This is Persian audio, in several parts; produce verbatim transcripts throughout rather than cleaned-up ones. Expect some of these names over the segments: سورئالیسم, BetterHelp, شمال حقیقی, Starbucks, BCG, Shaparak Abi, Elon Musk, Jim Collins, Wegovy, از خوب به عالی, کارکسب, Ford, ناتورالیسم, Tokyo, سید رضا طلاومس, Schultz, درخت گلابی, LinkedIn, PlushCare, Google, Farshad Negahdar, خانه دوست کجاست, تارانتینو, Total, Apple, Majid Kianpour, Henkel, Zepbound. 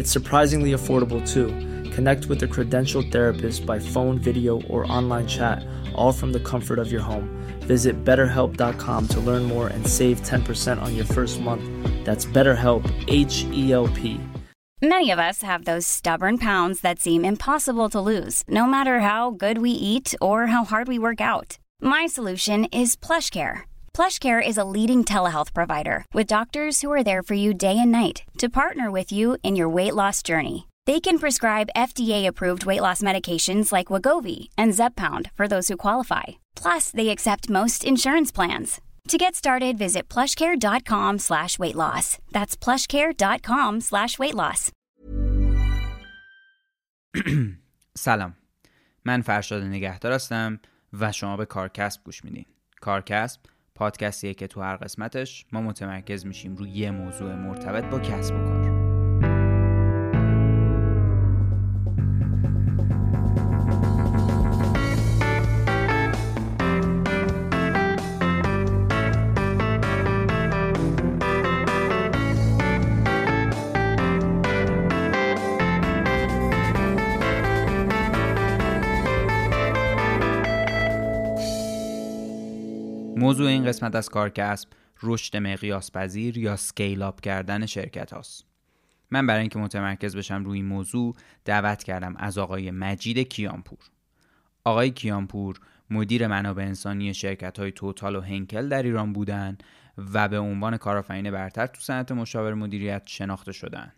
It's surprisingly affordable too. Connect with a credentialed therapist by phone, video, or online chat, all from the comfort of your home. Visit better help dot com to learn more and save ten percent on your first month. That's BetterHelp, H E L P. Many of us have those stubborn pounds that seem impossible to lose, no matter how good we eat or how hard we work out. My solution is PlushCare. PlushCare is a leading telehealth provider with doctors who are there for you day and night to partner with you in your weight loss journey. They can prescribe F D A-approved weight loss medications like Wegovy and Zepbound for those who qualify. Plus, they accept most insurance plans. To get started, visit plushcare.com slash weight loss. That's plushcare.com slash weight loss. سلام. من فرشاد نگهدار هستم و شما به کارکسب گوش میدین. کارکسب پادکستیه که تو هر قسمتش ما متمرکز میشیم روی یه موضوع مرتبط با کسب و کار. موضوع این قسمت از کارکسب رشد مقیاس پذیر یا سکیل آپ کردن شرکت هاست. من برای اینکه متمرکز بشم روی این موضوع دعوت کردم از آقای مجید کیانپور. آقای کیانپور مدیر منابع انسانی شرکت های توتال و هنکل در ایران بودند و به عنوان کارآفرین برتر تو صنعت مشاور مدیریت شناخته شدند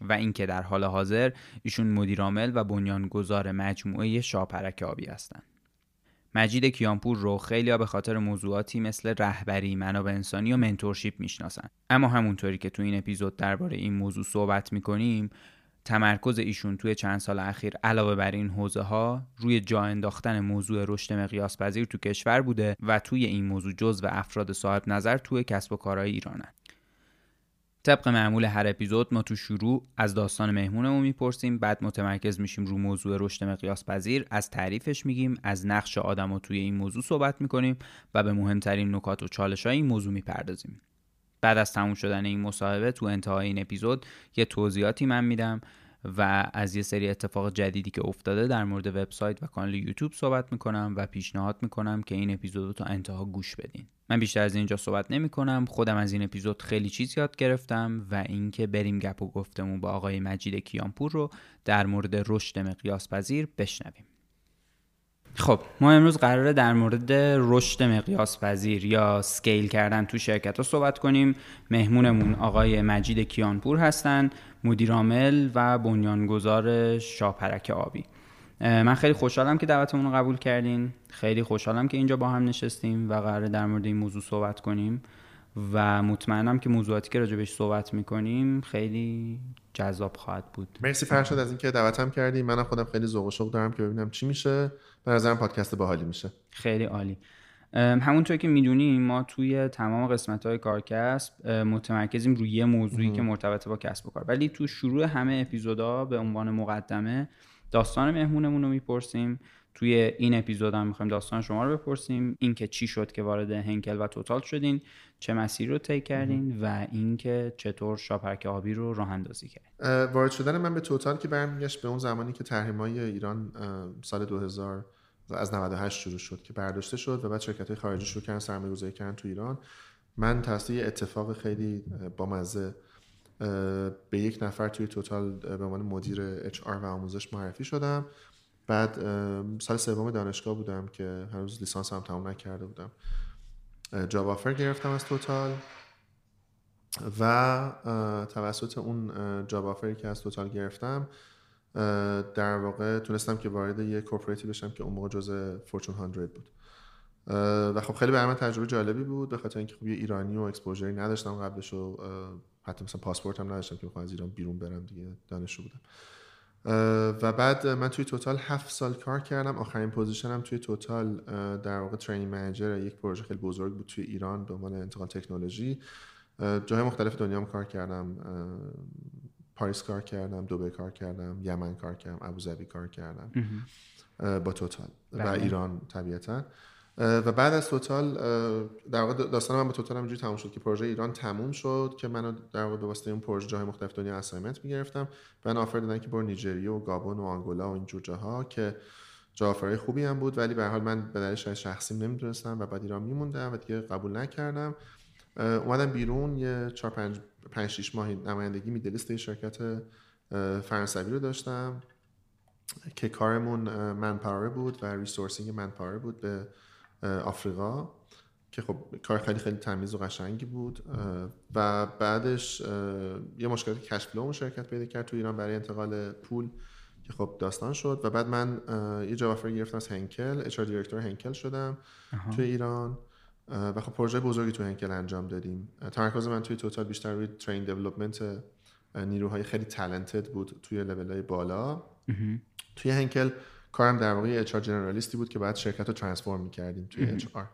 و اینکه در حال حاضر ایشون مدیر عامل و بنیانگذار مجموعه شاپرک آبی هستند. مجید کیانپور رو خیلی‌ها به خاطر موضوعاتی مثل رهبری، منابع انسانی و منتورشیپ میشناسن. اما همونطوری که تو این اپیزود درباره این موضوع صحبت میکنیم، تمرکز ایشون توی چند سال اخیر علاوه بر این حوزه‌ها روی جا انداختن موضوع رشد مقیاس پذیر تو کشور بوده و توی این موضوع جزو افراد صاحب نظر توی کسب و کارهای ایرانن. طبق معمول هر اپیزود ما تو شروع از داستان مهمونمون میپرسیم، بعد متمرکز میشیم رو موضوع رشد مقیاس پذیر، از تعریفش میگیم، از نقش آدم‌ها توی این موضوع صحبت میکنیم و به مهمترین نکات و چالش‌های این موضوع میپردازیم. بعد از تموم شدن این مصاحبه تو انتهای این اپیزود یه توضیحاتی من میدم و از یه سری اتفاق جدیدی که افتاده در مورد وبسایت و کانال یوتیوب صحبت میکنم و پیشنهاد میکنم که این اپیزودو تا انتها گوش بدین. من بیشتر از اینجا صحبت نمیکنم. خودم از این اپیزود خیلی چیز یاد گرفتم و اینکه بریم گپ و گفتمون با آقای مجید کیانپور رو در مورد رشد مقیاس پذیر بشنویم. خب ما امروز قراره در مورد رشد مقیاس پذیر یا سکیل کردن تو شرکت‌ها صحبت کنیم. مهمونمون آقای مجید کیانپور هستن، مدیر عامل و بنیانگذار شاپرک آبی. من خیلی خوشحالم که دعوتمون رو قبول کردین. خیلی خوشحالم که اینجا با هم نشستیم و قراره در مورد این موضوع صحبت کنیم و مطمئنم که موضوعاتی که راجع بهش صحبت می‌کنیم خیلی جذاب خواهد بود. مرسی فرشاد از اینکه دعوتم کردی. منم خودم خیلی ذوق و شوق دارم که ببینم چی میشه. به نظرم پادکست باحالی میشه. خیلی عالی. همونطور که میدونیم ما توی تمام قسمت‌های کارکسب متمرکزیم روی یه موضوعی ام. که مرتبط با کسب و کار. ولی تو شروع همه اپیزودا به عنوان مقدمه داستان مهمونمون رو میپرسیم. توی این اپیزود هم می‌خوایم داستان شما رو بپرسیم، اینکه چی شد که وارد هنکل و توتال شدین، چه مسیر رو طی کردین و اینکه چطور شاپرک آبی رو راه اندازی کردین. وارد شدن من به توتال که برمیگشت به اون زمانی که تحریم‌های ایران سال دو هزار از نود و هشت شروع شد که برداشته شد و بعد شرکت‌های خارجی شروع کردن سرمایه‌گذاری کردن تو ایران. من توسط اتفاق خیلی بامزه به یک نفر توی توتال به عنوان مدیر اچ آر و آموزش معرفی شدم. بعد سال سوم دانشگاه بودم که هنوز لیسانس هم تمام نکرده بودم. جاب آفر گرفتم از توتال و توسط اون جاب آفری که از توتال گرفتم در واقع تونستم که وارد یه کورپوریتی بشم که اون موقع جزء فورچون هندرد بود و خب خیلی برام تجربه جالبی بود، به خاطر اینکه خب یه ایرانی و اکسپوژری نداشتم قبلش و حتی مثلا پاسپورت هم نداشتم که بخوام از ایران بیرون برم دیگه، دانشجو بودم. و بعد من توی توتال هفت سال کار کردم. آخرین پوزیشنم توی توتال در واقع ترینینگ منیجر یک پروژه خیلی بزرگ بود توی ایران به عنوان انتقال تکنولوژی. جاهای مختلف دنیا هم کار کردم، پاریس کار کردم، دبی کار کردم، یمن کار کردم، ابوظبی کار کردم با توتال و ایران طبیعتاً. و بعد از توتال در واقع داستان من با توتال هم اینجوری تموم شد که پروژه ایران تموم شد که منو در واقع به واسطه اون پروژه جاهای مختلف دنیا اسایمنت می‌گرفتم و من آفر دادن که برو نیجریه و گابون و آنگولا و این جور جاها که جا آفرای خوبی هم بود، ولی به هر حال من به دلیل شخصیم نمی‌دونستم و بعد ایران می‌موندم و دیگه قبول نکردم. اومدم بیرون، یه چهار پنج پنج شش ماه نمایندگی میدل ایست شرکت فرانسوی رو داشتم که کارمون منپاور بود و ریسورسینگ منپاور بود به آفریقا که خب کار خیلی خیلی تمیز و قشنگی بود. و بعدش یه مشکل کشفلو شرکت پیدا کرد تو ایران برای انتقال پول که خب داستان شد و بعد من یه جاب آفر گرفتم از هنکل، اچ آر دایرکتور هنکل شدم تو ایران و خب پروژه بزرگی تو هنکل انجام دادیم. تمرکز من توی توتال بیشتر روی ترین دیولپمنت نیروهای خیلی تالنتد بود توی لول‌های بالا. توی هنکل کارم در واقع اچ آر جنرالیستی بود که بعد شرکت رو ترانسفورم می‌کردیم توی اچ آر.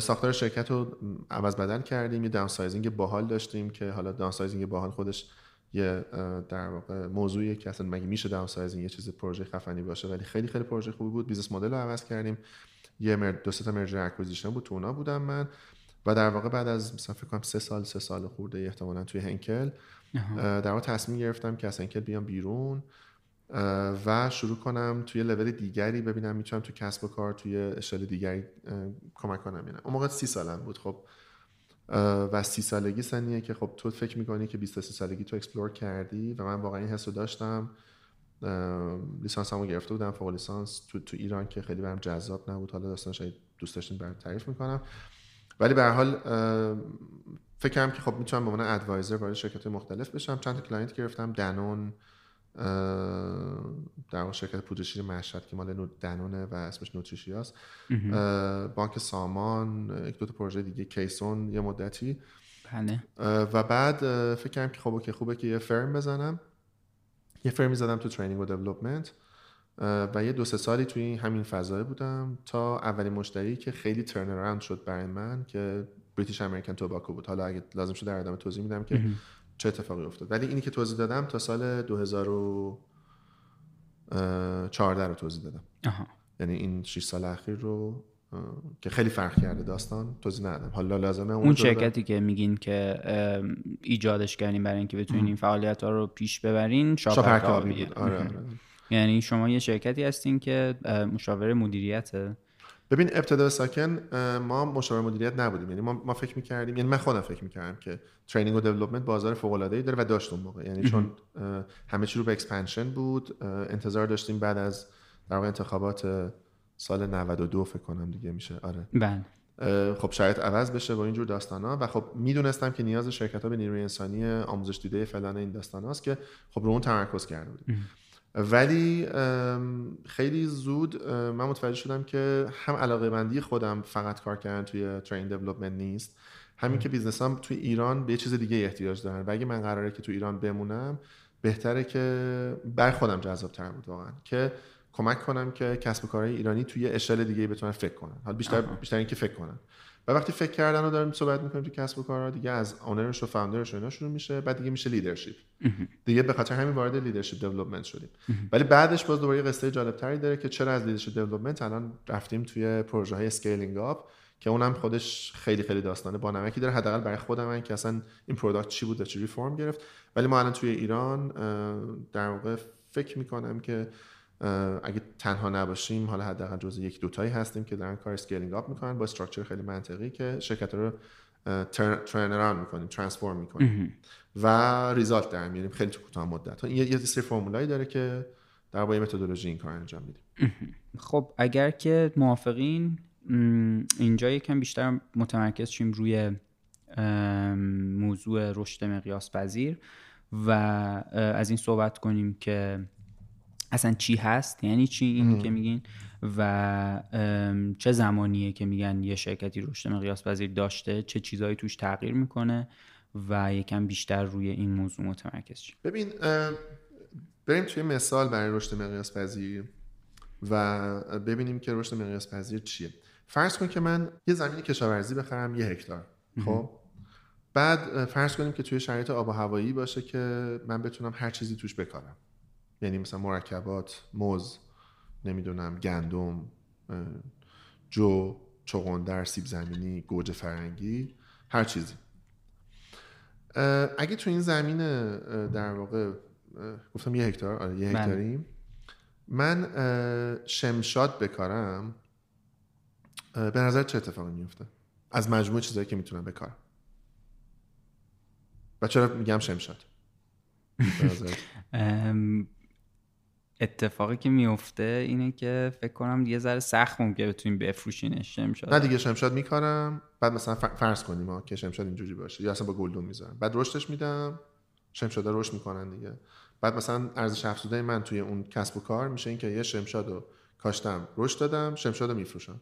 ساختار شرکت رو عوض بدل کردیم، یه داونسایزینگ باحال داشتیم که حالا داونسایزینگ باحال خودش یه در واقع موضوعیه که اصلا مگه میشه داونسایزینگ یه چیز پروژه خفنی باشه، ولی خیلی خیلی پروژه خوبی بود. بیزنس مدل رو عوض کردیم، یه مرد دو سه تا مرجر اکوزیشن بود، تو اونا بودم من و در واقع بعد از مثلا فکر کنم سه سال سه سال خورده احتمالاً توی هنکل در واقع تصمیم گرفتم که از هنکل بیام بیرون و شروع کنم توی لول دیگری ببینم میتونم توی کسب و کار توی اشل دیگری کمک کنم. اینا اون موقع سی سالم بود خب و سی سالگی سنیه که خب تو فکر میکنی که بیست تا سی سالگی تو اکسپلور کردی و من واقعا این حسو داشتم. لیسانسمو گرفته بودم، فوق لیسانس تو تو ایران که خیلی برام جذاب نبود، حالا داستان شاید دوست داشتین برام تعریف میکنم، ولی به هر حال فکر کردم که خب میتونم به عنوان ادوایزر برای شرکت مختلف بشم. چند تا کلاینت گرفتم، دنون در واقع شرکت پودرشیر مشهد که مال دنونه و اسمش نوتریشیاست، بانک سامان، یک دو تا پروژه دیگه، کیسون یه مدتی بله. و بعد فکر کردم که خب خوبه که یه فرم بزنم، یه فرمی زدم تو ترینینگ و دیولپمنت و یه دو سه سالی توی همین فضای بودم تا اولین مشتری که خیلی ترن اراوند شد برای من که بریتیش امریکن توباکو بود. حالا اگه لازم شد در ادامه توضیح میدم که چه اتفاقی افتاد، ولی اینی که توضیح دادم تا سال دو هزار و چهارده رو توضیح دادم. آها. یعنی این شش سال اخیر رو که خیلی فرق کرده داستان توضیح ندادم. حالا لازمه اون, اون شرکتی که میگین که ایجادش کردین برای اینکه بتونین این فعالیت‌ها رو پیش ببرین، شاپرک آبی. آره آره. یعنی شما یه شرکتی هستین که مشاور مدیریته. ببین ابتدا به ساکن ما مشاور مدیریت نبودیم، یعنی ما ما فکر می‌کردیم، یعنی من خودم فکر می‌کردم که ترینینگ و دیولپمنت بازار فوق‌العاده‌ای داره و داشت اون موقع، یعنی چون همه چی رو به اکسپنشن بود، انتظار داشتیم بعد از در واقع انتخابات سال نود و دو فکر کنم دیگه میشه آره بله خب شرایط عوض بشه با اینجور داستانا و خب میدونستم که نیاز شرکت‌ها به نیروی انسانی آموزش دیده فلان این داستاناست که خب رو اون تمرکز کرده بودیم. ولی خیلی زود من متوجه شدم که هم علاقه بندی خودم فقط کار کردن توی ترین دیولپمنت نیست، همین که بیزنسام توی ایران به چیز دیگه احتیاج دارن و اگه من قراره که توی ایران بمونم بهتره که بر خودم جذاب‌تر بود واقعا که کمک کنم که کسب و کارهای ایرانی توی اشل دیگه بتونن فکر کنن، حالا بیشتر آه. بیشتر اینکه فکر کنن. و وقتی فکر کردن رو داریم صحبت می‌کنیم تو کسب و کارها دیگه از اونرش و فاوندرش و اینا شروع میشه، بعد دیگه میشه لیدرشپ دیگه، به خاطر همین وارد لیدرشپ دیولپمنت شدیم. ولی بعدش باز دوباره قصه جالب‌تری داره که چرا از لیدرشپ دیولپمنت الان رفتیم توی پروژه‌های اسکیلینگ آپ که اونم خودش خیلی خیلی داستانه با نمکی داره، حداقل برای خودم من که اصلا این پروداکت چی بود و چجوری فرم گرفت. ولی ما الان توی ایران در واقع فکر می‌کنم که اگه تنها نباشیم، حالا حداقل جزء یک دو تایی هستیم که دارن کار اسکیلینگ آپ میکنن با استراکچر خیلی منطقی که شرکت رو ترن اراوند میکنیم، ترانسفورم میکنیم و ریزالت در میاریم خیلی تو کوتاه مدت. این یه سری فرمولایی داره که در با متدولوژی این کار انجام میدیم. خب اگر که موافقین اینجا یکم بیشتر متمرکز شیم روی موضوع رشد مقیاس پذیر و از این صحبت کنیم که اصلا چی هست، یعنی چی این که میگین و چه زمانیه که میگن یه شرکتی رشد مقیاس پذیر داشته، چه چیزایی توش تغییر میکنه و یکم بیشتر روی این موضوع متمرکز شیم. ببین بریم توی مثال برای رشد مقیاس پذیر و ببینیم که رشد مقیاس پذیر چیه. فرض کن که من یه زمین کشاورزی بخرم یه هکتار، خب بعد فرض کنیم که توی شرایط آب و هوایی باشه که من بتونم هر چیزی توش بکارم، یعنی مثلا مرکبات، موز، نمیدونم گندم، جو، چغندر، سیب زمینی، گوجه فرنگی، هر چیزی. اگه تو این زمین در واقع گفتم یه هکتار، آره یه هکتاریم، من شمشاد بکارم، به نظر چه اتفاقی میفته از مجموع چیزایی که میتونم بکارم؟ و چرا میگم شمشاد؟ اتفاقی که میفته اینه که فکر کنم یه ذره سخت ممکنه بتونیم بفروشینش شمشاد. نه دیگه شمشاد میکارم، بعد مثلا فرض کنیم ما که شمشاد اینجوری باشه یا اصلا با گلدون میذارم، بعد رشدش میدم، شمشادا رشد میکنن دیگه. بعد مثلا ارزش افزوده من توی اون کسب و کار میشه این که یه شمشادو کاشتم، رشد دادم، شمشادو میفروشم.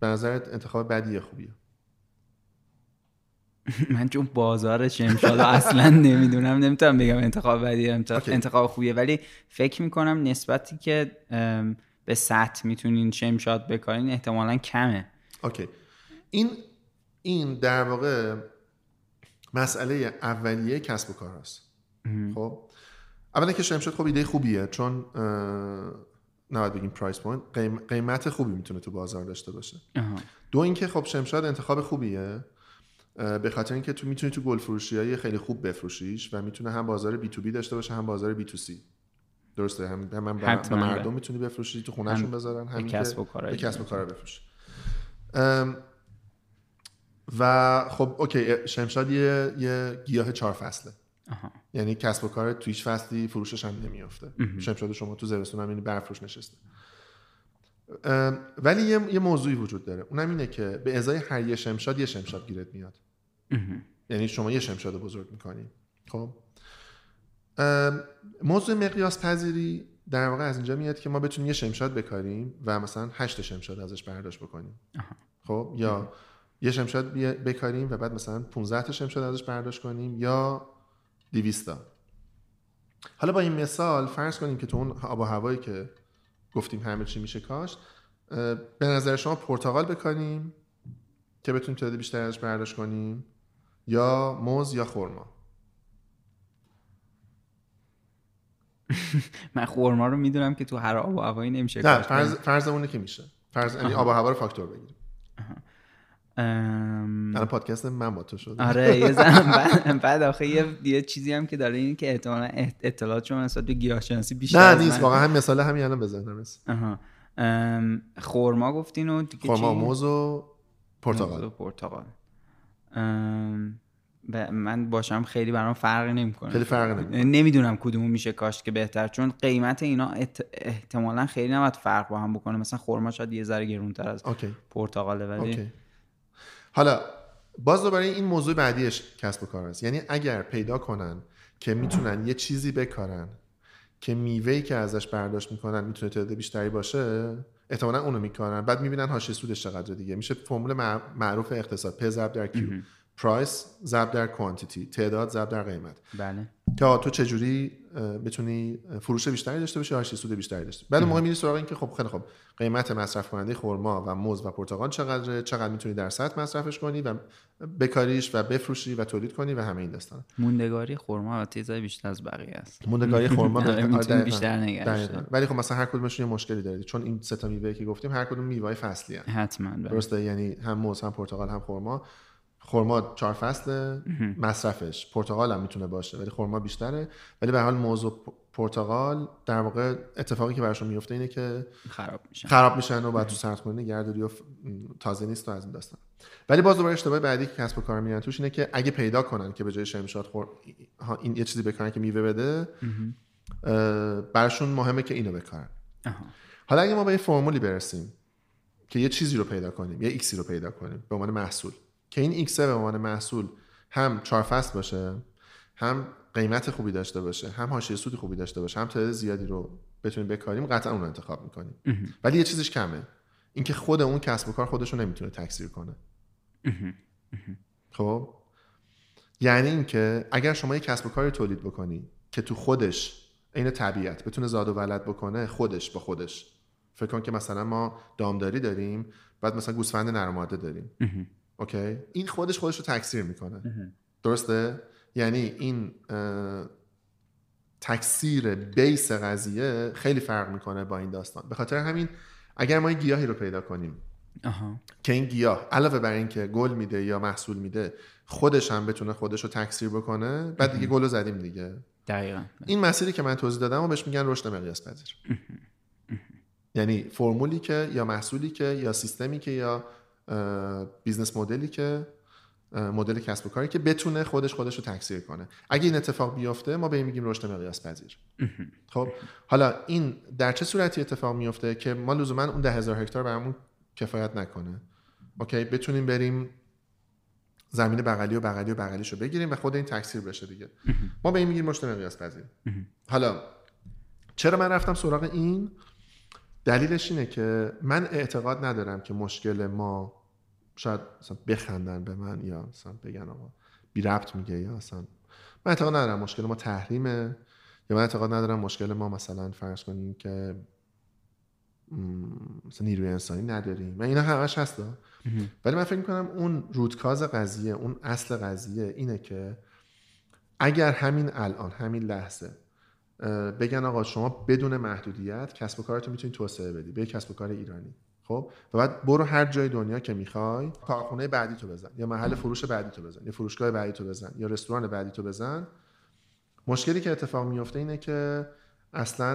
به نظرت انتخاب بدیه خوبیه؟ من چون بازار شمشاد اصلا نمیدونم نمیتونم بگم انتخاب بدیه انتخاب خوبیه، ولی فکر میکنم نسبتی که به سطح میتونین شمشاد بکارین احتمالاً کمه. اوکی، این این در واقع مسئله اولیه کسب و کار هست. خب اولا که شمشاد خب ایده خوبیه، چون نباید بگیم پرایس پوینت، قیمت خوبی میتونه تو بازار داشته باشه. دو اینکه خب شمشاد انتخاب خوبیه به خاطر اینکه تو میتونی تو گل فروشیای خیلی خوب بفروشیش و میتونه هم بازار بی تو بی داشته باشه هم بازار بی تو سی. درسته، هم به مردم میتونی بفروشی تو خونهشون بذارن، همین که به کسب و کارا بفروشی. و خب اوکی، شمشاد یه, یه گیاه چهار فصله. آها. یعنی کسب و کار تو هیچ فصلی فروشش هم نمیافته. شمشاد شما تو زمستون هم یعنی برفروش نشسته. ولی یه, یه موضوعی وجود داره، اونم اینه که به ازای هر یه شمشاد یه شمشاد گیرت میاد. یعنی شما یه شمشاد بزرگ میکنی. خب موضوع مقیاس پذیری در واقع از اینجا میاد که ما بتونیم یه شمشاد بکاریم و مثلا هشت شمشاد ازش برداشت بکنیم. خب یا یه شمشاد بکاریم و بعد مثلا پانزده تا شمشاد ازش برداشت کنیم یا دویست تا. حالا با این مثال فرض کنیم که تو اون آب و هوایی که گفتیم همه چی میشه کاشت، به نظر شما پرتقال بکاریم که بتونیم تعداد بیشتری ازش برداشت کنیم یا موز یا خرما؟ من خرما رو میدونم که تو هر آب و هوایی نمیشه کاشت. نه فرض فرضمونه که میشه. فرض یعنی آب و هوا رو فاکتور بگیریم. ام... الان پادکست من با تو شده. آره یه زن بعد, بعد آخه یه, یه چیزی هم که داره اینه که احتمالا اطلاعات شما نسبت به گیاهشناسی بیشتر نه نیست، واقعا هم مثال همین الان بزنم. آها ام... خورما گفتین و دیگه خورما، موز و پرتقال. موز و پرتقال ام... ب... من باشم خیلی برام فرقی نمیکنه. خیلی فرقی نمیکنه. نمیدونم کدومو میشه کاشت که بهتر، چون قیمت اینا ات... احتمالا خیلی نباید فرق با هم بکنه. مثلا خورما شاید یه ذره گرونتر از پرتقاله، ولی اوکی. حالا باز دوباره این موضوع بعدیش کسب و کار است. یعنی اگر پیدا کنن که میتونن یه چیزی بکارن که میوهی که ازش برداشت میکنن میتونه تعداد بیشتری باشه، احتمالاً اونو میکنن. بعد میبینن حاشیه سودش چقدر دیگه میشه. فرمول معروف اقتصاد P ضرب در Q، پرایس ضرب در کوانتیتی، تعداد ضرب در قیمت. بله. تا تو چجوری بتونی فروش بیشتری داشته باشی، حاشیه سود بیشتری داشته باشی. بعد موقع میری سراغ این که خب خیلی خب قیمت مصرف کننده خرما و موز و پرتقال چقدره، چقدر میتونی درصد مصرفش کنی و بکاریش و بفروشی و تولید کنی و همه این داستانا. موندگاری خرما البته زای بیشتر از بقیه است. موندگاری خرما البته بیشتر نگاش. ولی خب مثلا هر کدومشون یه مشکلی داره، چون این سه تا میوه که گفتیم هر کدوم میوه فصلی هستن. حتما. درسته، یعنی هم موز هم پرتقال هم خرما. خرما چهار فصله مصرفش، پرتقال هم میتونه باشه ولی خرما بیشتره. ولی به هر حال موز و پرتقال در واقع اتفاقی که براشون میفته اینه که خراب میشن خراب میشن و بعد تو سردخونه نگهداری و تازه نیست و از این داستان. ولی باز دوباره اشتباه بعدی که کسب و کار میرن توش اینه که اگه پیدا کنن که به جای شمشاد خور... این یه چیزی بکنن که میوه بده، براشون مهمه که اینو بکارن. حالا اگه ما به یه فرمولی برسیم که یه چیزی رو پیدا کنیم، یه ایکسی رو پیدا کنیم به عنوان محصول، که این ایکسه به عنوان محصول هم چهار فصل باشه، هم قیمت خوبی داشته باشه، هم حاشیه سود خوبی داشته باشه، هم تعداد زیادی رو بتونیم بکاریم، قطعا اون رو انتخاب میکنیم. ولی یه چیزش کمه، اینکه خود اون کسب و کار خودش رو نمیتونه تکثیر کنه. خب یعنی اینکه اگر شما یک کسب و کاری تولید بکنی که تو خودش عین طبیعت بتونه زاد و ولد بکنه، خودش با خودش، فکر کن که مثلا ما دامداری داریم، بعد مثلا گوسفند نرماده داریم، اوکی، این خودش خودش رو تکثیر میکنه، درسته؟ یعنی این تکثیر بیس قضیه خیلی فرق میکنه با این داستان. به خاطر همین اگر ما این گیاهی رو پیدا کنیم آها. که این گیاه علاوه بر این که گل میده یا محصول میده، خودش هم بتونه خودش رو تکثیر بکنه، بعد دیگه گل رو زدیم دیگه. دقیقاً این مسیری که من توضیح دادم و بهش میگن رشد مقیاس پذیر. یعنی فرمولی که یا محصولی که یا سیستمی که یا بیزنس مدلی که مدل کسب و کاری که بتونه خودش خودش رو تکثیر کنه، اگه این اتفاق بیفته ما به این میگیم رشد مقیاس پذیر. خب حالا این در چه صورتی اتفاق میفته که ما لزوما اون ده هزار هکتار برامون کفایت نکنه، اوکی، بتونیم بریم زمین بغلی و بغلی و بغلیشو بگیریم و خود این تکثیر بشه دیگه. ما به این میگیم رشد مقیاس پذیر. حالا چرا من رفتم سراغ این؟ دلیلش اینه که من اعتقاد ندارم که مشکل ما، شاید مثلا بخندن به من یا مثلا بگن آقا بی ربط میگه، یا مثلا من اعتقاد ندارم مشکل ما تحریمه، یا من اعتقاد ندارم مشکل ما مثلا فرض کنیم که مثلا نیروی انسانی نداریم. من اینا همش هستا، ولی من فکر میکنم اون روتکاز قضیه، اون اصل قضیه اینه که اگر همین الان همین لحظه بگن آقا شما بدون محدودیت کسب و کارتو میتونید توسعه بدی به کسب و کار ایرانی، خب، و بعد برو هر جای دنیا که میخوای کارخونه بعدی تو بزن، یا محل فروش بعدی تو بزن، یا فروشگاه بعدی تو بزن، یا رستوران بعدی تو بزن، مشکلی که اتفاق میفته اینه که اصلا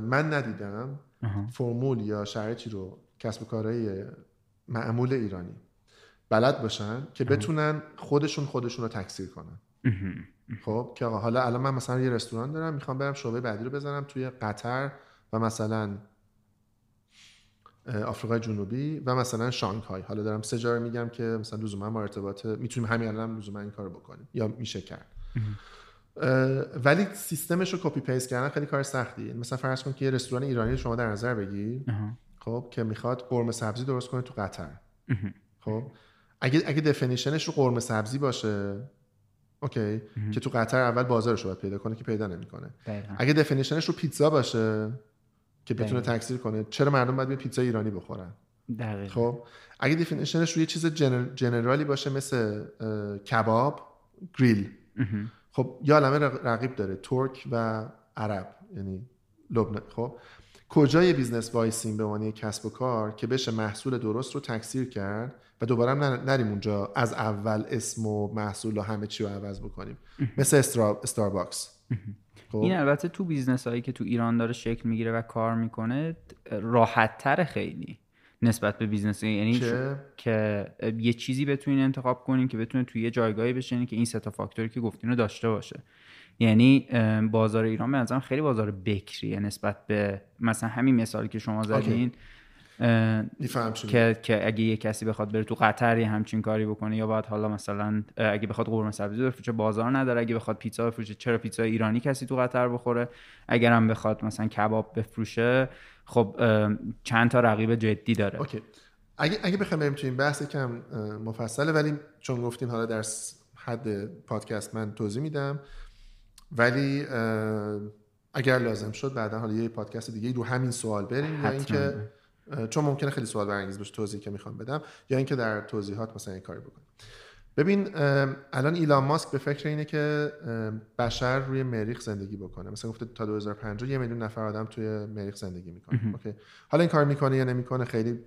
من ندیدم فرمول یا شرایطی رو کسب و کارهای معمول ایرانی بلد باشن که بتونن خودشون خودشون رو تکثیر کنن. خب که حالا الان من مثلا یه رستوران دارم، میخوام برم شعبه بعدی رو بزنم توی قطر و مثلا آفریقای جنوبی و مثلا شانگهای، حالا دارم سه جا رو میگم که مثلا لزوما ما ارتباط میتونیم همین الان لزوما این کارو بکنیم یا میشه کرد، ولی سیستمش رو کپی پیست کردن خیلی کار سختیه. مثلا فرض کن که یه رستوران ایرانی شما در نظر بگی، خب، که میخواد قرمه سبزی درست کنه تو قطر، خب اگه اگه دفینیشنش رو قرمه سبزی باشه، اوکی، که تو قطر اول بازارش رو باید پیدا کنه که پیدا نمیکنه. اگه دفینیشنش رو پیتزا باشه که بتونه تکثیر کنه، چرا مردم باید پیتزای ایرانی بخورن؟ دقیقاً. خب اگه دفینیشنش روی چیز جنر... جنرالی باشه مثل اه... کباب، گریل، خب یه عالمه رقیب داره، ترک و عرب، یعنی لبنان. خب کجای بیزنس وایسیم به معنی کسب و کار که بشه محصول درست رو تکثیر کرد و دوباره هم نریم اونجا از اول اسم و محصول و همه چی رو عوض بکنیم، مثل استرا... استارباکس. خوب. این البته تو بیزنس هایی که تو ایران داره شکل میگیره و کار میکنه راحت تر خیلی نسبت به بیزنس، یعنی چه؟ که یه چیزی بتونین انتخاب کنین که بتونه توی یه جایگاهی بشین که این سه تا فاکتوری که گفتین رو داشته باشه. یعنی بازار ایران به نظرم خیلی بازار بکریه نسبت به مثلا همین مثالی که شما زدین که که اگه یه کسی بخواد بره تو قطر یه همچین کاری بکنه، یا بعد حالا مثلا اگه بخواد قرمه سبزی بفروشه بازار نداره، اگه بخواد پیتزا بفروشه چرا پیتزای ایرانی کسی تو قطر بخوره، اگر هم بخواد مثلا کباب بفروشه خب چند تا رقیب جدی داره. اوکی. اگه اگه بخوام بریم تو این بحث کم مفصله، ولی چون گفتین حالا در حد پادکست من توضیح میدم، ولی اگر لازم شد بعدا حالا یه پادکست دیگه رو همین سوال بریم، یا اینکه چون ممکنه خیلی سوال برانگیز باشه توضیحی که میخوام بدم، یا اینکه در توضیحات مثلا این کاری بکنم. ببین الان ایلان ماسک به فکر اینه که بشر روی مریخ زندگی بکنه، مثلا گفته تا دو هزار و پنجاه یه میلیون نفر آدم توی مریخ زندگی میکنه. اوکی، حالا این کار میکنه یا نمیکنه خیلی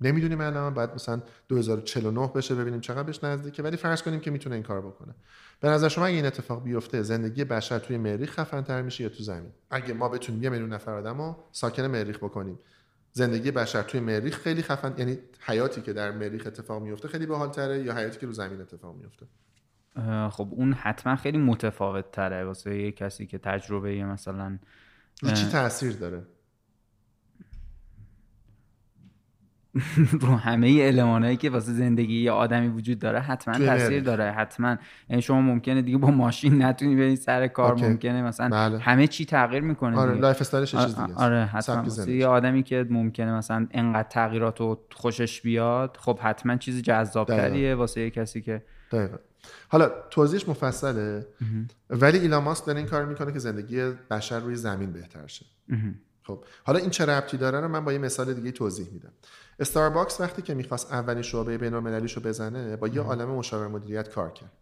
نمیدونیم الان، بعد مثلا دو هزار و چهل و نه بشه ببینیم چقدر بهش نزدیکه، ولی فرض کنیم که میتونه این کارو بکنه. به نظر شما اگه این اتفاق بیفته زندگی بشر توی مریخ خفن‌تر میشه یا تو زمین؟ اگه ما بتونیم یه میلیون نفر آدمو ساکن مریخ بکنیم، زندگی بشر توی مریخ خیلی خفن، یعنی حیاتی که در مریخ اتفاق میفته خیلی باحال‌تره یا حیاتی که رو زمین اتفاق میفته؟ خب اون حتما خیلی متفاوت تره واسه یه کسی که تجربه مثلا رو چی تاثیر داره؟ رو همه المانایی که واسه زندگی یه آدمی وجود داره حتما تاثیر داره، حتما. یعنی شما ممکنه دیگه با ماشین نتونی برید سر کار، اوکی. ممکنه مثلا بله. همه چی تغییر میکنه، آره لایف استایلش چیز دیگه، آره حتما. یه آدمی که ممکنه مثلا انقدر تغییرات رو خوشش بیاد، خب حتما چیز جذاب‌تریه واسه یه کسی که دقیقا. حالا توضیحش مفصله اه. ولی ایلان ماسک داره این کار میکنه که زندگی بشر روی زمین بهتر شه. خب حالا این چه ربطی داره رو من با یه مثال دیگه توضیح میدم. استارباکس وقتی که میخواست اولین شعبه بین‌المللیشو بزنه با یه عالم مشاور مدیریت کار کرد،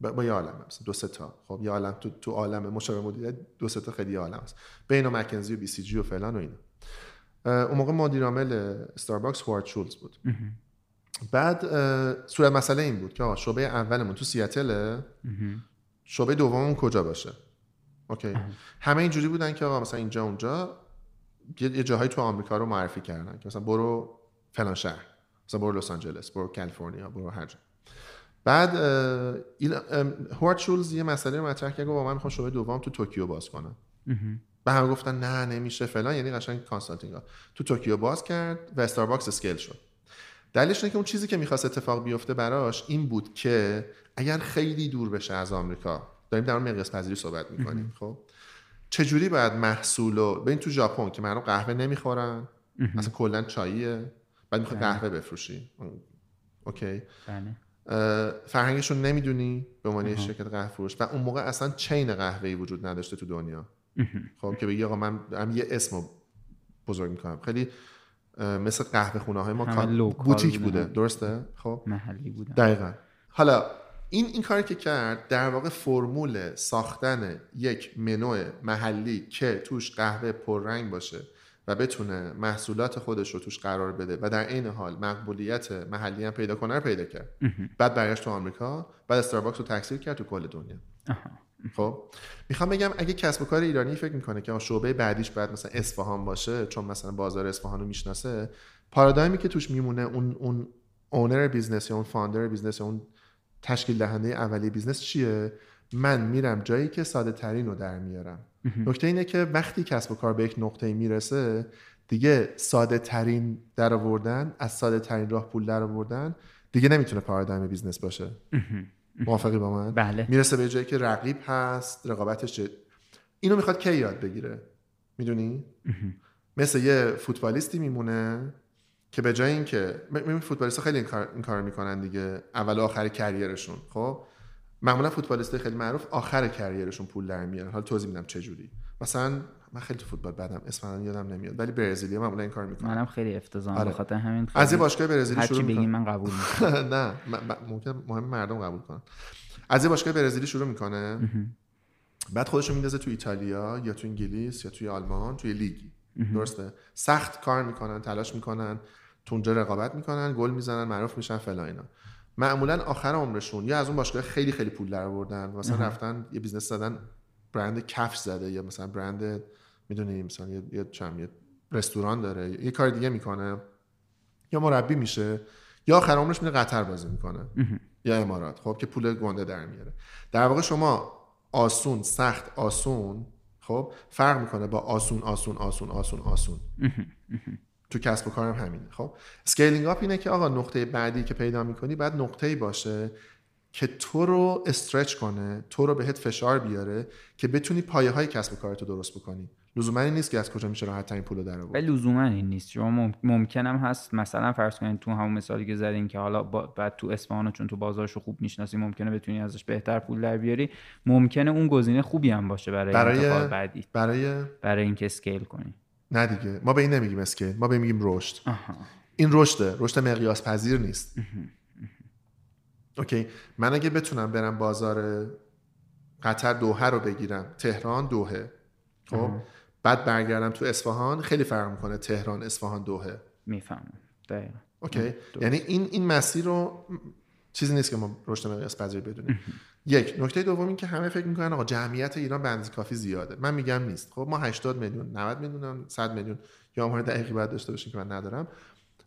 با, با یه عالم مثلا دو سه تا، خب یه عالم تو تو عالم مشاور مدیریت دو سه تا خیلی عالم است، بین مکنزی و بی سی جی و فلان و اینا. اون موقع مدیر عامل استارباکس هوارد شولتز بود. بعد صورت مسئله این بود که آقا شعبه اولمون تو سیاتل، شعبه دوممون کجا باشه؟ اوکی. همه اینجوری بودن که آقا مثلا اینجا اونجا، یه جاهایی تو آمریکا رو معرفی کردن که مثلا برو فلان شهر، مثلا برو لس آنجلس، برو کالیفرنیا، برو هر جا. بعد هوارد شولز یه مسئله رو مطرح کرد، گفت با من میخوام شعبه دوم تو توکیو باز کنم. به هم گفتن نه نمیشه فلان، یعنی قشنگ کانسالتینگ ها تو توکیو باز کرد و استارباکس اسکیل شد. دلیلش اینه که اون چیزی که میخواست اتفاق بیفته براش این بود که اگر خیلی دور بشه از آمریکا، داریم در مورد مقیاس پذیری صحبت میکنیم، خب چجوری باید محصولو ببین تو ژاپن که مردم قهوه نمیخورن اصلا، کلا چاییه، بعد میخوای قهوه بفروشی، اوکی بله، فرهنگشون نمیدونی به عنوان شرکت قهوه فروش، و اون موقع اصلا چین قهوه‌ای وجود نداشته تو دنیا، خب که بگی آقا من هم یه اسمو بزرگ میکنم. خیلی مثل قهوه خونه های ما بوتیک بوده، درسته، خب محلی بوده دقیقاً. حالا این این کاری که کرد در واقع فرمول ساختن یک منوی محلی که توش قهوه پررنگ باشه و بتونه محصولات خودش رو توش قرار بده و در عین حال مقبولیت محلی هم پیدا کنه رو پیدا کرد. بعد برگشت تو آمریکا، بعد استارباکس رو تکثیر کرد تو کل دنیا. خب میخوام بگم اگه کسب و کار ایرانی فکر میکنه که شعبه بعدیش باید مثلا اصفهان باشه چون مثلا بازار اصفهان رو میشناسه، پارادایمی که توش میمونه اون اون اونر بیزنس یا اون فاوندر بیزنس یا اون تشکیل دهنده اولیه بیزنس چیه؟ من میرم جایی که ساده ترین رو در میارم. نکته اینه که وقتی کسب و کار به یک نقطه میرسه دیگه ساده ترین در آوردن، از ساده ترین راه پول در آوردن دیگه نمیتونه پارادایم بیزنس باشه. موافقی با من؟ بله. میرسه به جایی که رقیب هست، رقابتش جد... اینو میخواد کی یاد بگیره؟ میدونی؟ مثل یه فوتبالیستی میمونه که به جای اینکه ببین فوتبالیست‌ها خیلی این کار این کارو میکنن دیگه، اول و آخر کریرشون، خب معمولا فوتبالیست‌های خیلی معروف آخر کریرشون پول در میارن. حالا توضیح میدم چه جوری. مثلا من خیلی تو فوتبال بدم، اسمم یادم نمیاد، ولی برزیلیا معمولا این کار میکنن. منم خیلی افتضاحم آره. بخاطر همین از یه باشگاه برزیلی شروع میکنن. هرچی بگین من قبول میکنم. نه ممکنه مهم مردم قبول کنن. از یه باشگاه برزیلی شروع میکنه، بعد خودشو میندازه تو ایتالیا یا تو انگلیس یا تو آلمان، تو لیگ، درسته؟ سخت کار میکنن، تلاش میکنن، تونجا رقابت میکنن، گل میزنن، معروف میشن فلان اینا. معمولا آخر عمرشون یا از اون باشگاه خیلی خیلی پول درآوردن، مثلا رفتن یه بیزنس زدن، برند کفش زده یا مثلا برند میدونی مثلا یه یه چم یه رستوران داره، یه کار دیگه میکنه، یا مربی میشه، یا آخر عمرش میره قطر بازی میکنه یا امارات، خب که پول گنده در میاره. در واقع شما آسون سخت آسون، خب فرق میکنه با آسون آسون آسون آسون آسون. تو کسب و کارم همینه. خب اسکیلینگ آپ اینه که آقا نقطه بعدی که پیدا میکنی بعد نقطه‌ای باشه که تو رو استرچ کنه، تو رو بهت فشار بیاره که بتونی پایه‌های کسب و کارت رو درست بکنی. لزوما این نیست که از کجا میشه راحت ترین پول رو درآورد. ولی لزوما این نیست. شما مم... ممکنم هست مثلا فرض کنین تو همون مثالی که زدین که حالا با... بعد تو اصفهان چون تو بازارش رو خوب میشناسی ممکنه بتونی ازش بهتر پول در بیاری، ممکنه اون گزینه خوبی هم باشه برای برای بعدی. برای برای اینکه اسکیل کنی. نه دیگه ما به این نمیگیم اسکیل، ما به این میگیم رشد. این رشده، رشد مقیاس پذیر نیست. اوکی، من اگه بتونم برم بازار قطر دوحه رو بگیرم، تهران دوحه، خب بعد برگردم تو اصفهان، خیلی فرق میکنه تهران اصفهان دوحه. میفهمم دقیقاً. اوکی دو. یعنی این این مسیر رو چیزی نیست که ما رشد مقیاس پذیر بدونیم. یک نکته دوم این که همه فکر میکنن آقا جمعیت ایران بنز کافی زیاده. من میگم نیست. خب ما هشتاد میلیون، نود میلیون، صد میلیون یا آمار دقیقی باید داشته باشیم که من ندارم،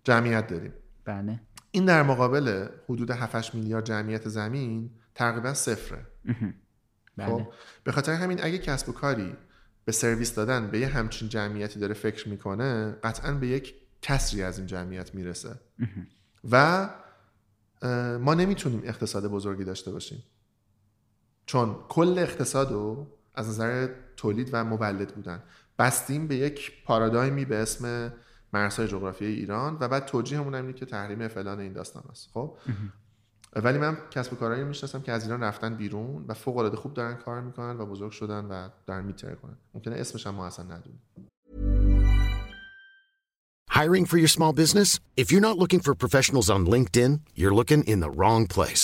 جمعیت داریم. بله. این در مقابل حدود هفت هشت میلیارد جمعیت زمین تقریبا صفره. خب به خاطر همین اگه کسب و کاری به سرویس دادن به یه همچین جمعیتی داره فکر میکنه، قطعا به یک کسری از این جمعیت میرسه و ما نمیتونیم اقتصاد بزرگی داشته باشیم، چون کل اقتصادو از نظر تولید و مولد بودن بستیم به یک پارادایمی به اسم مرزهای جغرافیایی ایران و بعد توجیهمون اینه که تحریم فلان این داستان است. خب ولی من کسب و کارهایی رو میشناسم که از ایران رفتن بیرون و فوق العاده خوب دارن کار میکنن و بزرگ شدن و دارن میتره کنن. ممکنه اسمش هم ما اصلا ندونیم. Hiring for your small business? If you're not looking for professionals on LinkedIn, you're looking in the wrong place.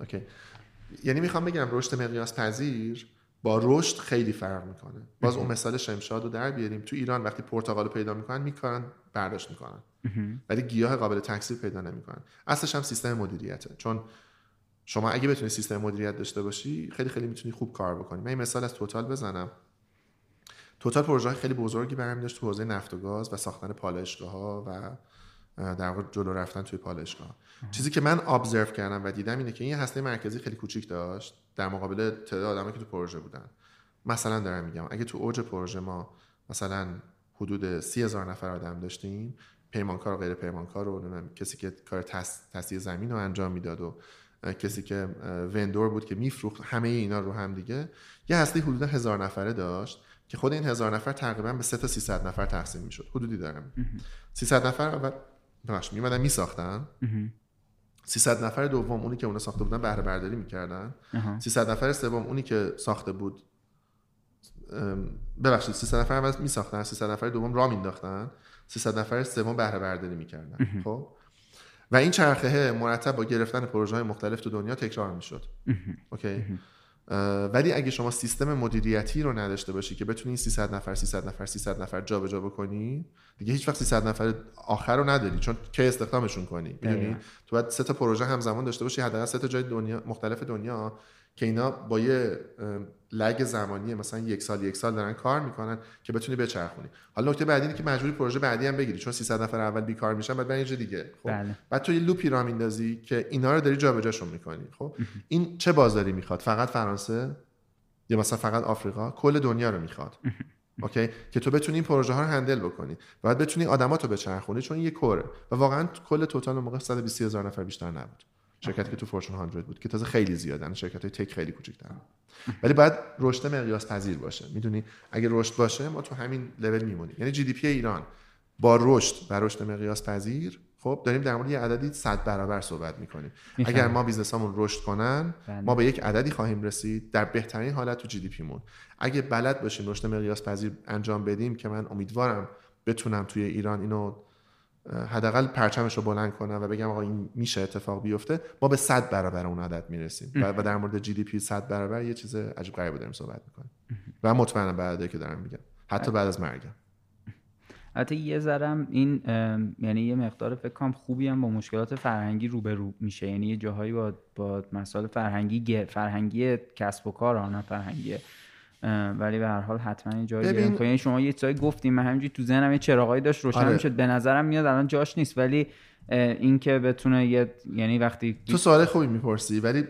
اوکی. یعنی میخوام بگم رشد مقیاس پذیر با رشد خیلی فرق میکنه. باز اون مثال شمشاد رو در بیاریم، تو ایران وقتی پرتقال پیدا میکنن میکارن برداشت میکنن، ولی گیاه قابل تکثیر پیدا نمیکنن. اصلش هم سیستم مدیریته، چون شما اگه بتونی سیستم مدیریت داشته باشی خیلی خیلی میتونی خوب کار بکنی. من این مثال از توتال بزنم. توتال پروژه خیلی بزرگی برام داشت تو حوزه نفت و گاز و ساختن پالایشگاه‌ها و در واقع جلو رفتن توی پالایشگاه. چیزی که من ابزرو کردم و دیدم اینه که این هسته مرکزی خیلی کوچیک داشت در مقابل تعداد آدمایی که تو پروژه بودن. مثلا دارم میگم اگه تو اوج پروژه ما مثلا حدود سی هزار نفر آدم داشتیم، پیمانکار و غیر پیمانکار و نمیدونم کسی که کار تصفیه زمین رو انجام میداد و کسی که وندور بود که میفروخت، همه اینا رو هم دیگه یه هسته حدود هزار نفره داشت که خود این هزار نفر تقریبا به سه تا سیصد نفر تقسیم میشد. حدودی دارم سیصد نفر اول نماش میمدن میساختن، سیصد نفر دوم اونی که اونا ساخته بودن بهره برداری میکردن، سیصد نفر سوم اونی که ساخته بود ببخشید سیصد نفر اول میساختن، سیصد نفر دوم راه مینداختن، سیصد نفر سوم بهره برداری میکردن. خب و این چرخه مرتب با گرفتن پروژه های مختلف تو دنیا تکرار میشد. اوکی. ولی اگه شما سیستم مدیریتی رو نداشته باشی که بتونی سیصد نفر سیصد نفر سیصد نفر جابجا بکنی، دیگه هیچ وقت سیصد نفر آخر رو نداری، چون کی استخدامشون کنی؟ میدونی تو باید سه تا پروژه همزمان داشته باشی، حداقل سه تا جای دنیا مختلف دنیا که اینا با یه لگ زمانی مثلا یک سال یک سال دارن کار میکنن که بتونی بچرخونی. حالا نکته بعدی اینه که مجبوری پروژه بعدی هم بگیری، چون سیصد نفر اول بیکار میشن، بعد برای یه دیگه. خب بله. بعد تو یه لوپی راه میندازی که اینا رو داری جابجاشون میکنی. خب این چه بازاری میخواد؟ فقط فرانسه یا مثلا فقط آفریقا؟ کل دنیا رو میخواد. اوکی، که تو بتونی این پروژه ها رو هندل بکنی، بعد بتونی آدماتو بچرخونی، چون یه کره. و واقعا کل توتال موقع صد و بیست هزار نفر بیشتر نبود. شرکتی که تو فورچون صد بود که تازه خیلی زیادن، شرکت‌های تک خیلی کوچیک‌ترن، ولی باید رشد مقیاس پذیر باشه. میدونی اگه رشد باشه ما تو همین لول میمونیم. یعنی جی دی پی ایران با رشد و رشد مقیاس پذیر، خب داریم در مورد یه عددی صد برابر صحبت می‌کنیم. اگر ما بیزنسامون رشد کنن ما به یک عددی خواهیم رسید در بهترین حالت تو جی دی پی مون. اگه بلد باشیم رشد مقیاس پذیر انجام بدیم، که من امیدوارم بتونم توی ایران اینو حداقل پرچمش رو بلند کنم و بگم آقا این میشه اتفاق بیفته، ما به صد برابر اون عدد میرسیم. و در مورد جی دی پی صد برابر یه چیز عجیب غریبی داریم صحبت میکنیم و مطمئنم بعدی که دارم میگم حتی بعد از مرگم. حتی یه ذرم این یعنی یه مقدار فکر کنم خوبی هم با مشکلات فرهنگی روبرو میشه، یعنی یه جاهایی با با مسائل فرهنگی فرهنگی کسب و کار آنها فرهنگیه، ولی به هر حال حتما یه جایی گرم کنید. شما یه چیزایی گفتیم، من همینجوری تو ذهنم یه چراغایی داشت روشن آره. میشد. به نظرم میاد الان جاش نیست، ولی این که بتونه یه یعنی وقتی تو سوال خوبی میپرسی ولی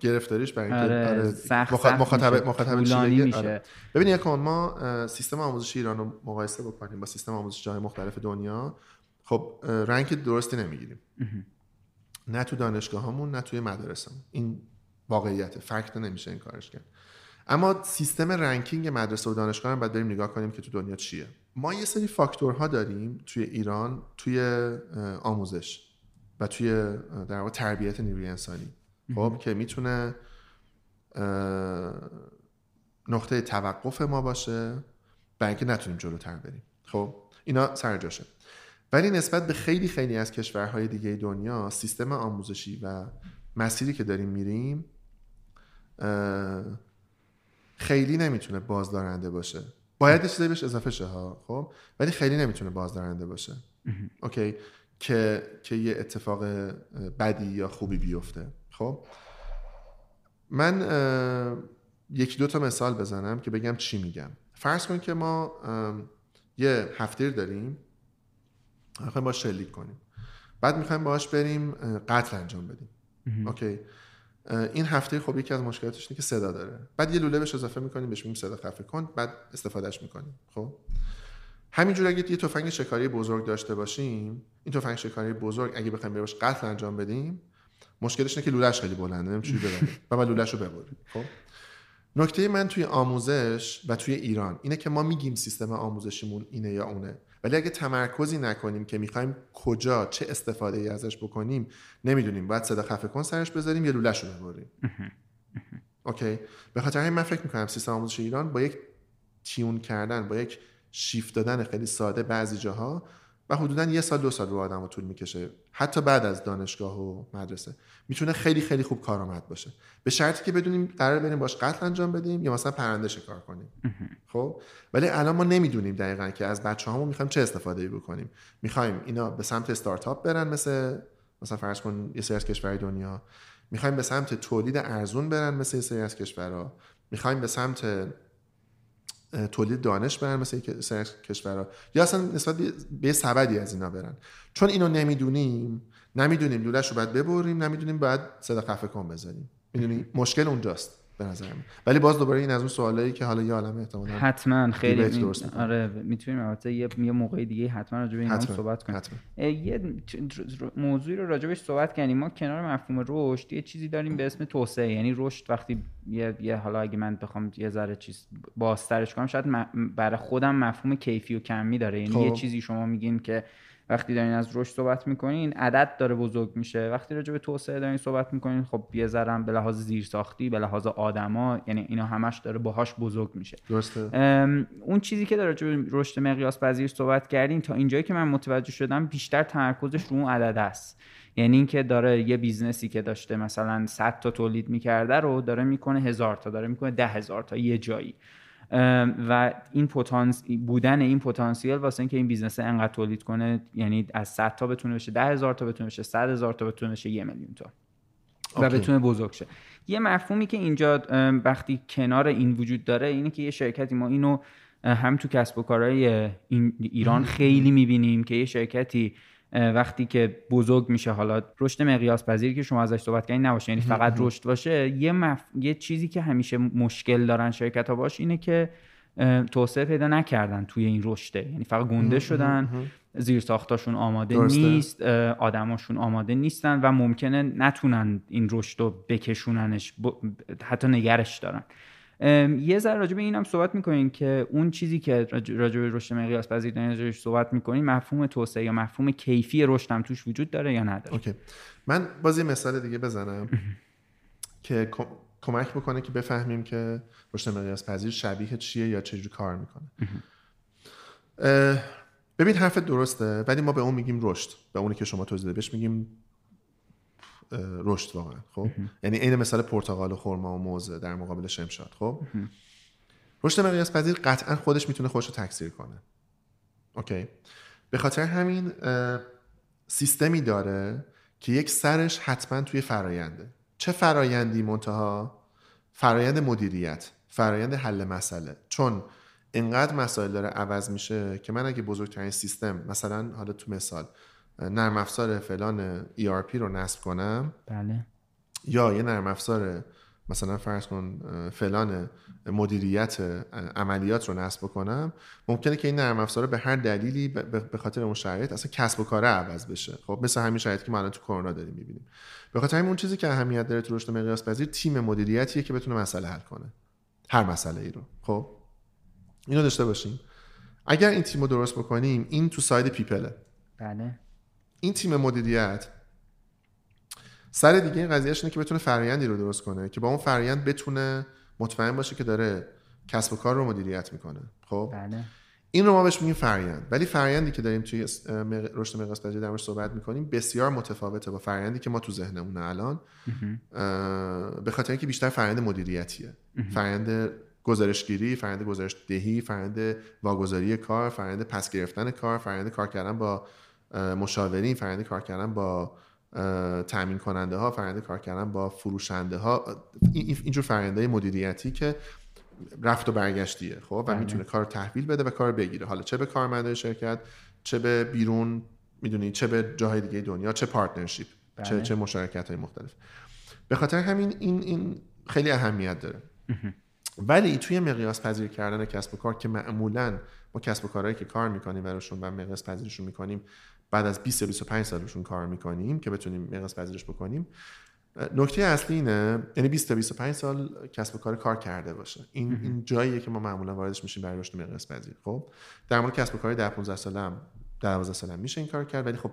گرفتاریش برای اینکه آره, آره سخت مخاطب مخاطب چی میشه. آره. ببین یکم ما سیستم آموزشی ایران رو مقایسه بکنیم با سیستم آموزشی جای مختلف دنیا، خب رنگ درستی نمیگیریم، نه تو دانشگاهامون نه توی مدارسمون. این واقعیت فکت نمیشه این کارش کرد. اما سیستم رنکینگ مدرسه و دانشگاه هم باید بریم نگاه کنیم که تو دنیا چیه. ما یه سری فاکتورها داریم توی ایران، توی آموزش و توی در واقع تربیت نیروی انسانی، خب که میتونه نقطه توقف ما باشه برای اینکه نتونیم جلوتر بریم. خب اینا سر جاشه، ولی نسبت به خیلی خیلی از کشورهای دیگه دنیا سیستم آموزشی و مسیری که داریم میریم خیلی نمیتونه بازدارنده باشه. باید چیزایی بهش اضافه شه ها، خب ولی خیلی نمیتونه بازدارنده باشه اوکی که که یه اتفاق بدی یا خوبی بیفته. خب من یکی دو تا مثال بزنم که بگم چی میگم. فرض کن که ما یه هفتیر داریم، میخوایم باش شلیک کنیم، بعد میخوایم باش بریم قتل انجام بدیم اوکی. این هفتیر خب یکی از مشکلاتش اینه که صدا داره، بعد یه لوله بهش اضافه میکنیم، بهش میگیم صدا خفه کن، بعد استفادهش میکنیم. خب همینجور اگه یه تفنگ شکاری بزرگ داشته باشیم، این تفنگ شکاری بزرگ اگه بخوایم باش قتل انجام بدیم، مشکلش اینه که لوله‌اش خیلی بلنده، نمی‌تونی ببری و بعد لوله‌شو ببری. خب نکته من توی آموزش و توی ایران اینه که ما میگیم سیستم آموزشیمون اینه یا اونه، ولی اگه تمرکزی نکنیم که میخوایم کجا چه استفاده‌ای ازش بکنیم نمیدونیم، باید صدا خفه کن سرش بذاریم یا لوله‌شو ببریم اوکی. به خاطر همین من فکر می‌کنم سیستم آموزش ایران با یک تیون کردن، با یک شیفت دادن خیلی ساده بعضی جاها و حدوداً یه سال دو سال رو آدمو طول میکشه حتی بعد از دانشگاه و مدرسه، میتونه خیلی خیلی خوب کارآمد باشه، به شرطی که بدونیم قرار بریم باش قتل انجام بدیم یا مثلا پرنده شکار کنیم. خب ولی الان ما نمیدونیم دقیقاً که از بچه‌هامون می‌خوایم چه استفاده‌ای بکنیم. می‌خوایم اینا به سمت استارتاپ برن، مثل مثلا فرض کن یه سری از کشورهای دنیا، می‌خوایم به سمت تولید ارزون برن مثل یه سری از کشورها، می‌خوایم به سمت تولید دانش برن مثل کشورها، یا اصلا نسبت به سبدی از اینا برن. چون اینو نمیدونیم، نمیدونیم لوله‌ش رو باید ببریم، نمیدونیم باید صدا خفه کن بذاریم. میدونی مشکل اونجاست به نظر من. ولی باز دوباره این از اون سوالایی که حالا یه عالمه احتمالاً حتما خیلی می... آره میتونیم البته یه یه موقع دیگه حتما راجع به اینا صحبت کنیم. یه موضوعی رو راجعش صحبت کنیم. ما کنار مفهوم رشد یه چیزی داریم به اسم توسعه، یعنی رشد وقتی یه, یه حالا اگه من بخوام یه ذره چیز بازترش کنم شاید م... برای خودم مفهوم کیفی و کمی داره، یعنی خب. یه چیزی شما میگین که وقتی دارین از رشد صحبت میکنین عدد داره بزرگ میشه، وقتی راجع به توسعه دارین صحبت میکنین خب یه ذره به لحاظ زیرساختی، به لحاظ آدما، یعنی اینا همش داره باهاش بزرگ میشه. درسته. اون چیزی که راجع به رشد مقیاس پذیر صحبت کردین تا اینجایی که من متوجه شدم بیشتر تمرکزش رو اون عدد است، یعنی اینکه داره یه بیزنسی که داشته مثلا صد تا تولید میکرده رو داره میکنه هزار تا، داره میکنه ده هزار تا یه جایی، و این پتانس بودن این پتانسیل واسه اینکه این بیزنس انقدر تولید کنه، یعنی از صد تا بتونه بشه ده هزار تا، بتونه بشه صد هزار تا، بتونه بشه یک میلیون تا و okay. بتونه بزرگ شه. یه مفهومی که اینجا وقتی کنار این وجود داره اینه که یه شرکتی، ما اینو هم تو کسب و کارهای ایران خیلی میبینیم که یه شرکتی وقتی که بزرگ میشه، حالا رشد مقیاس پذیری که شما ازش صحبت کردین نباشه، یعنی فقط رشد باشه، یه, مف... یه چیزی که همیشه مشکل دارن شرکت‌ها باش اینه که توسعه پیدا نکردن توی این رشد، یعنی فقط گنده شدن، زیرساختاشون آماده درسته. نیست، آدماشون آماده نیستن و ممکنه نتونن این رشد رو بکشوننش، ب... حتی نگرش دارن. یه ذره راجع به اینم صحبت می‌کنین که اون چیزی که راجع به رشد مقیاس پذیر دارین صحبت می‌کنین مفهوم توسعه یا مفهوم کیفی رشد هم توش وجود داره یا نداره؟ اوکی. من باز یه مثال دیگه بزنم که کمک بکنه که بفهمیم که رشد مقیاس پذیر شبیه چیه یا چه جوری کار می‌کنه. ببین حرف درسته، ولی ما به اون میگیم رشد، به اونی که شما توضیح دادیش میگیم رشد واقعا. خب یعنی عین مثال پرتقال و خرما و موز در مقابل شمشاد. خب رشد مقیاس پذیر قطعا خودش میتونه خودش رو تکثیر کنه اوکی. به خاطر همین سیستمی داره که یک سرش حتما توی فراینده، چه فرایندی منتها فرایند مدیریت، فرایند حل مسئله، چون اینقدر مسائل داره عوض میشه که من اگه بزرگترین سیستم مثلا حالا تو مثال نرم افزار فلان ای آر پی رو نصب کنم، بله، یا یه نرم افزار مثلا فرض کن فلان مدیریت عملیات رو نصب کنم، ممکنه که این نرم افزار به هر دلیلی به خاطر اون شرایط اصلا کسب و کاره عوض بشه. خب مثلا همین شرایطی که ما الان تو کرونا داریم می‌بینیم. به خاطر همین اون چیزی که اهمیت داره تو رشد مقیاس پذیر تیم مدیریتیه که بتونه مسئله حل کنه، هر مسئله ای رو. خب اینو داشته باشیم. اگر این تیم رو درست بکنیم، این تو ساید پیپله. بله. این تیم مدیریت سر دیگه این قضیهش اینه که بتونه فرآیندی رو درست کنه که با اون فرآیند بتونه مطمئن باشه که داره کسب و کار رو مدیریت میکنه. خب بله. این رو ما بهش میگیم فرآیند، ولی فرآیندی که داریم توی رشد مغز پذیری درمش صحبت میکنیم بسیار متفاوته با فرآیندی که ما تو ذهنمونه الان، به خاطر اینکه بیشتر فرآیند مدیریتیه، فرآیند گزارشگیری، فرآیند گزارش دهی، فرآیند واگذاری کار، فرآیند پس گرفتن کار، فرآیند کار کردن با مشاورین، فرآیند کار کردن با تامین کننده ها، فرآیند کار کردن با فروشنده ها، اینجور فرآیندهای مدیریتی که رفت و برگشتیه. خب و میتونه کار تحویل بده و کار بگیره، حالا چه به کارمندای شرکت، چه به بیرون، میدونی، چه به جاهای دیگه دنیا، چه پارتنرشیپ، چه چه مشارکت‌های مختلف. به خاطر همین این این خیلی اهمیت داره. ولی توی مقیاس پذیر کردن کسب و کار که معمولاً با کسب و کارهایی که کار می‌کنیم براشون و مقیاس پذیرشون می‌کنیم بعد از بیست تا بیست و پنج سالشون کار می‌کنیم که بتونیم مقیاس پذیرش بکنیم، نکته اصلی اینه، یعنی بیست تا بیست و پنج سال کسب و کار کار کرده باشه. این این جاییه که ما معمولا واردش میشیم برای رشد مقیاس پذیر. خب در مورد کسب و کار ده پانزده سالم، دوازده سالم میشه این کار کرد، ولی خب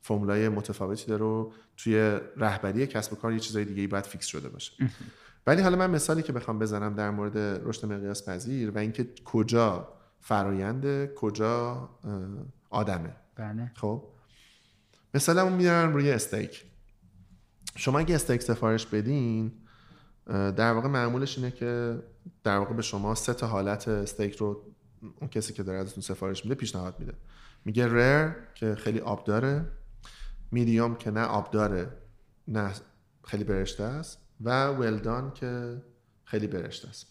فرمولای متفاوتی داره و توی رهبری کسب و کار یه چیزای دیگه‌ای باید فیکس شده باشه. ولی حالا من مثالی که بخوام بزنم در مورد رشد مقیاس پذیر و اینکه کجا فرآیند، کجا آدمه. بله. خب مثلا میذارم روی استیک. شما اگه استیک سفارش بدین، در واقع معمولش اینه که در واقع به شما سه تا حالت استیک رو اون کسی که داره ازتون سفارش میده پیشنهاد میده. میگه ریر که خیلی آب داره، میدیوم که نه آب داره نه خیلی برشته است، و ویل دان که خیلی برشته است.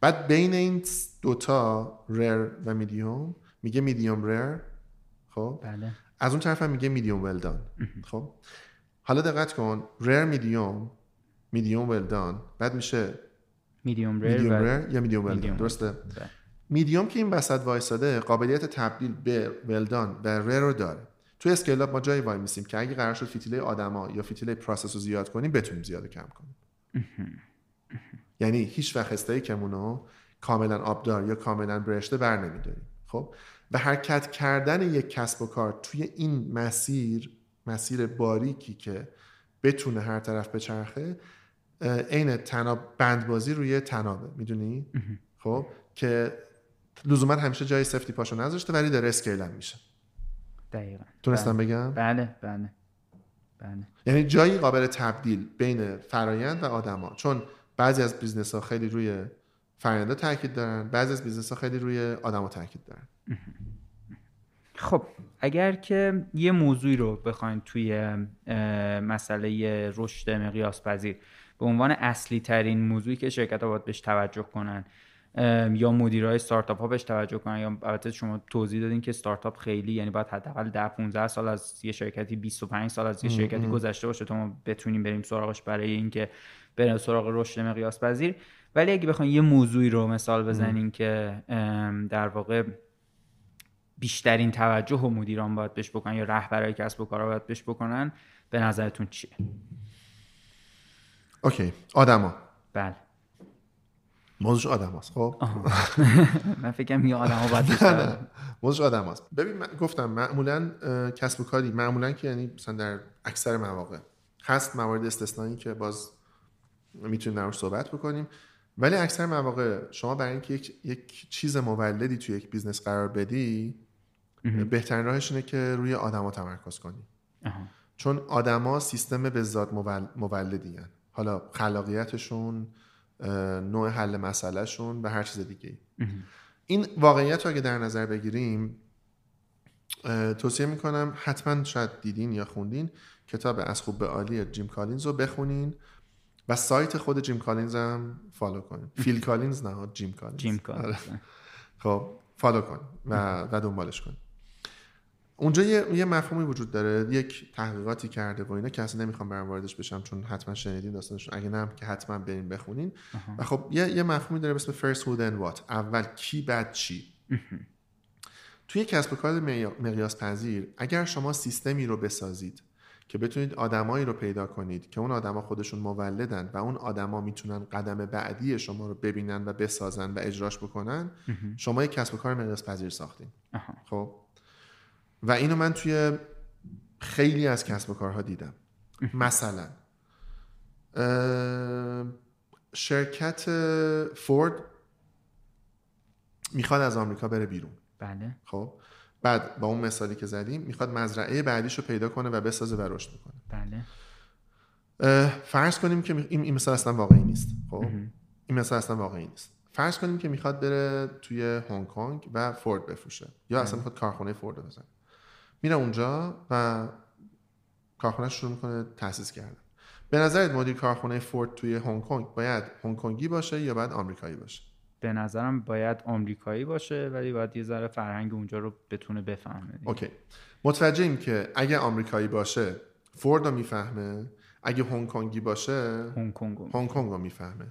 بعد بین این دوتا ریر و میدیوم میگه میدیوم ریر. خب بله. از اون طرف هم میگه میدیوم ویل دان. خب حالا دقت کن، ریر میدیوم، میدیوم ویل دان، بعد میشه میدیوم ریر و... یا میدیوم ویل دان. درسته. میدیوم که این وسط وایساده قابلیت تبدیل به ویل دان و ریر رو داره. تو اسکیل اپ ما جایی وای میسیم که اگه قرار شد فتیله آدما یا فتیله پروسس رو زیاد کنیم، بتونیم زیاد و کم کنیم. یعنی هیچ وقت استیکمون رو کاملا آبدار یا کاملا برشته برنمی‌داریم. خب و حرکت کردن یک کسب و کار توی این مسیر، مسیر باریکی که بتونه هر طرف بچرخه، عین تناب بندبازی روی تنابه، میدونی؟ خب که لزوما همیشه جای سفتی پاشو نذاشته، ولی داره اسکیل هم میشه. دقیقاً. تونستم بله. بگم؟ بله بله بله. یعنی جایی قابل تبدیل بین فرایند و آدما، چون بعضی از بیزنس‌ها خیلی روی فرآیندها تاکید دارن، بعضی از بیزنس‌ها خیلی روی آدما تاکید دارن. خب اگر که یه موضوعی رو بخواید توی مسئله رشد مقیاس پذیر به عنوان اصلی ترین موضوعی که شرکت‌ها باید بهش توجه کنن یا مدیرای استارتاپ‌ها بهش توجه کنن، یا البته شما توضیح دادین که استارتاپ خیلی، یعنی باید حداقل ده پانزده سال از یه شرکتی، بیست و پنج سال از یه شرکتی گذشته باشه تا ما بتونیم بریم سراغش، برای اینکه بریم سراغ رشد مقیاس پذیر. ولی اگه بخواید یه موضوعی رو مثال بزنین که در واقع بیشترین توجه و مدیران باید بهش بکنن یا رهبرای کسب و کارا باید بهش بکنن، به نظرتون چیه؟ اوکی، آدما. بله. موضوعش آدماست. خب من فکر کنم یه آدما باید باشه. موضوعش آدماست. ببین من گفتم معمولاً کسب و کاری، معمولاً که یعنی مثلا در اکثر مواقع هست موارد استثنایی که باز میتونیم روش صحبت بکنیم، ولی اکثر مواقع شما برای اینکه یک،, یک چیز مولدی توی یک بیزنس قرار بدی، بهترین راهش اینه که روی آدما تمرکز کنی. اه. چون آدما سیستم به ذات مول... مولدی هن. حالا خلاقیتشون، نوع حل مسئلهشون و هر چیز دیگه. اه. این واقعیت رو اگه در نظر بگیریم، توصیه میکنم حتما، شاید دیدین یا خوندین کتاب از خوب به عالی جیم کالینز رو بخونین و سایت خود جیم کالینز هم فالو کنید. فیل کالینز نه، جیم کالینز. جیم کالینز. خب فالو کن و و دنبالش کن. اونجا یه یه مفهومی وجود داره، یک تحقیقاتی کرده و اینا که اصلا نمیخوام برام واردش بشم، چون حتما شنیدین داستانش، اگه نه که حتما برین بخونین. و خب یه یه مفهومی داره به اسم first who then what، اول کی بعد چی. توی کسب و کار مقیاس پذیر اگر شما سیستمی رو بسازید که بتونید آدمایی رو پیدا کنید که اون آدما خودشون مولدن و اون آدما میتونن قدم بعدی شما رو ببینن و بسازن و اجراش بکنن، شما یک کسب و کار مدرس پذیر ساختین. خب و اینو من توی خیلی از کسب و کارها دیدم. مثلا شرکت فورد میخواد از آمریکا بره بیرون. بله. خب بعد با اون مثالی که زدیم میخواد مزرعه بعدیشو پیدا کنه و بسازه و رشد کنه. بله. فرض کنیم که این این مثال اصلا واقعی نیست. خب این مثال اصلا واقعی نیست. فرض کنیم که میخواد بره توی هنگ کنگ و فورد بفروشه، یا اصلا میخواد کارخونه فورد رو بزنه. میره اونجا و کارخونه شروع میکنه تأسیس کردن. به نظرت مدیر کارخونه فورد توی هنگ کنگ باید هنگ کنگی باشه یا باید آمریکایی باشه؟ به نظرم باید آمریکایی باشه، ولی باید یه ذره فرهنگ اونجا رو بتونه بفهمه. اوکی. متوجهیم که اگه آمریکایی باشه فورد رو میفهمه، اگه هنگ کنگی باشه هنگ کنگ هنگ کنگ رو میفهمه.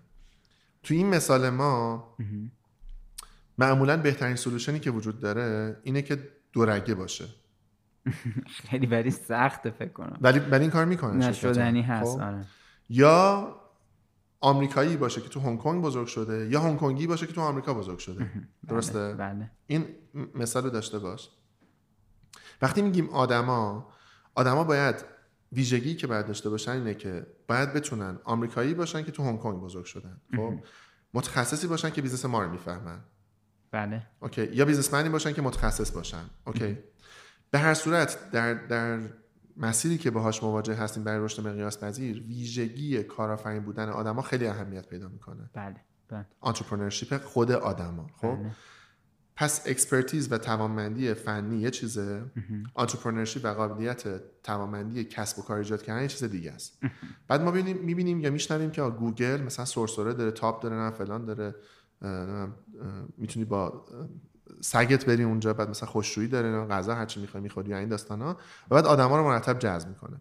تو این مثال ما معمولاً بهترین سولوشنی که وجود داره اینه که دو رگه باشه. خیلی برای سخته فکر کنم، ولی برای این کار میکنه، نشدنی هست. آره. یا آمریکایی باشه که تو هنگ کنگ بزرگ شده، یا هنگ کنگی باشه که تو آمریکا بزرگ شده. درسته؟ بله. این مثال رو داشته باش. وقتی میگیم آدما، آدما باید ویژگی که باید داشته باشن اینه که باید بتونن آمریکایی باشن که تو هنگ کنگ بزرگ شدن، خب متخصصی باشن که بیزنس ما رو میفهمن. بله. اوکی. یا بیزنسمنی باشن که متخصص باشن. اوکی. به هر صورت در در مسیری که باهاش مواجه هستیم برای رشد مقیاس پذیر، ویژگی کارآفرین بودن آدما خیلی اهمیت پیدا میکنه. بله. بله. انترپرنورشیپ خود آدما. خب بله. پس اکسپرتیز و توانمندی فنی یه چیزه، انترپرنورشیپ و قابلیت توانمندی کسب و کار ایجاد کردن یه چیز دیگه است. بعد ما ببینیم میبینیم یا میشنویم که گوگل مثلا سورسوره داره، تاپ داره، نه فلان داره، میتونی با سگت بری اونجا، بعد مثلا خوشرویی داره، نه غذا هرچی میخوای میخوری، یا این داستانا، و بعد آدما رو مرتب جذب میکنه.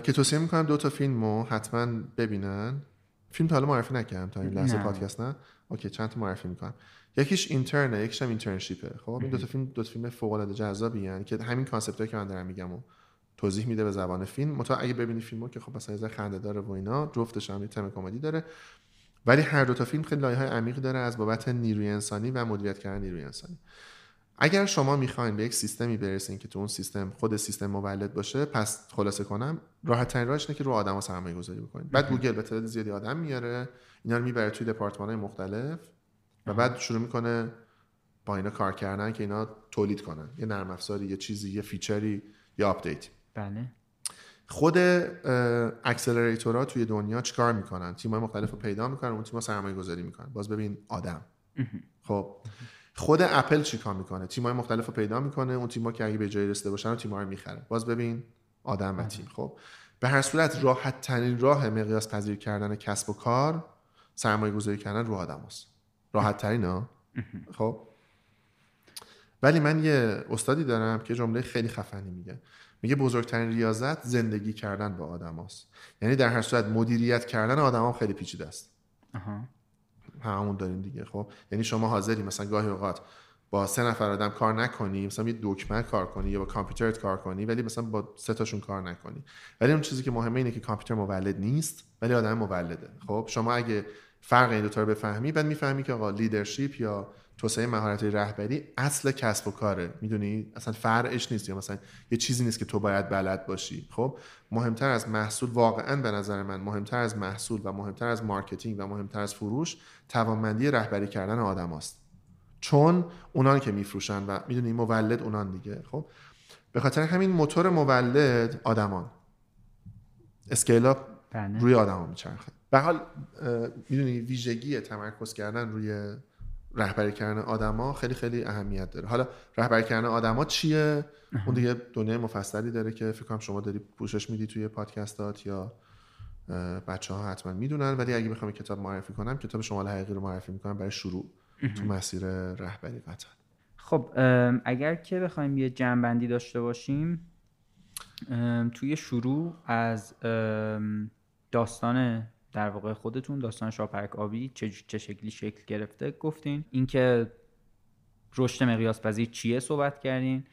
که توصیه میکنم دو تا فیلمو حتما ببینن. فیلم تا حالا معرفی نکردم تا این لحظه پادکست، نه. اوکی، چند تا معرفی میکنم. یکیش اینترنه، یکیش هم اینترنشیپه. خب این دو تا فیلم دو تا فیلم فوق العاده جذابی ان که همین کانسپتایی که من دارم میگمو توضیح میده به زبان فیلم. متأ اگه ببینی فیلمو که خب مثلا یه ذره خنده داره و اینا، جفتش هم یه تم کمدی داره، ولی هر دو تا فیلم خیلی لایه‌های عمیق داره از بابت نیروی انسانی و مدیریت کردن نیروی انسانی. اگر شما میخواین به یک سیستمی برسین که تو اون سیستم خود سیستم مولد باشه، پس خلاصه کنم راحت‌ترین راهش اینه که رو آدما سرمایه‌گذاری بکنید. بعد گوگل به تعداد زیادی آدم میاره، اینا رو میبره توی دپارتمان‌های مختلف و بعد شروع میکنه با اینا کار کردن که اینا تولید کنن یه نرم افزاری، یه چیزی، یه فیچری، یه آپدیت. بله. خود اکسلراتورها توی دنیا چیکار میکنن؟ تیم‌های مختلف رو پیدا میکنن، اون تیم‌ها سرمایه‌گذاری میکنن. باز ببین آدم. خب خود اپل چیکار میکنه؟ تیم‌های مختلف رو پیدا میکنه، اون تیم‌ها که اگه به جایی رسیده باشن اون تیم‌ها رو میخره. باز ببین آدم و تیم. خب به هر صورت راحت ترین راه مقیاس پذیر کردن کسب و کار سرمایه‌گذاری کردن رو آدماست. راحت ترینه. خب ولی من یه استادی دارم که جمله خیلی خفنی میگه. میگه بزرگترین ریاضت زندگی کردن با آدماست. یعنی در هر صورت مدیریت کردن آدما خیلی پیچیده است. آها. همون داریم دیگه. خب یعنی شما حاضری مثلا گاهی اوقات با سه نفر آدم کار نکنی، مثلا یه دکمه کار کنی یا با کامپیوترت کار کنی، ولی مثلا با سه تاشون کار نکنی. ولی اون چیزی که مهمه اینه که کامپیوتر مولد نیست، ولی آدم مولده. خب شما اگه فرق این دو تا رو بفهمی، بعد میفهمی که آقا لیدرشپ یا توسعه مهارت‌های رهبری اصل کسب و کاره، میدونی اصلا فرعش نیست، یا مثلا یه چیزی نیست که تو باید بلد باشی. خب مهمتر از محصول، واقعا به نظر من مهمتر از محصول و مهمتر از مارکتینگ و مهمتر از فروش، توانمندی رهبری کردن آدماست، چون اونان که میفروشن و میدونی مولد اونان دیگه. خب به خاطر همین موتور مولد آدمان، اسکیل اپ روی آدما میچرخه. به حال میدونی ویژگی تمرکز کردن روی رهبری کردن آدما خیلی خیلی اهمیت داره. حالا رهبری کردن آدما چیه؟ اون دیگه دنیای مفصلی داره که فکر کنم شما داری پوشش میدی توی پادکستات، یا بچه‌ها حتما میدونن. ولی اگه بخوام کتاب معرفی کنم، کتاب شمال حقیقی رو معرفی میکنم برای شروع تو مسیر رهبری قطعا. خب اگر که بخوایم یه جنبندی داشته باشیم، توی شروع از داستان در واقع خودتون، داستان شاپرک آبی چه چه شکلی شکل گرفته گفتین، اینکه رشد مقیاس پذیر چیه صحبت کردین،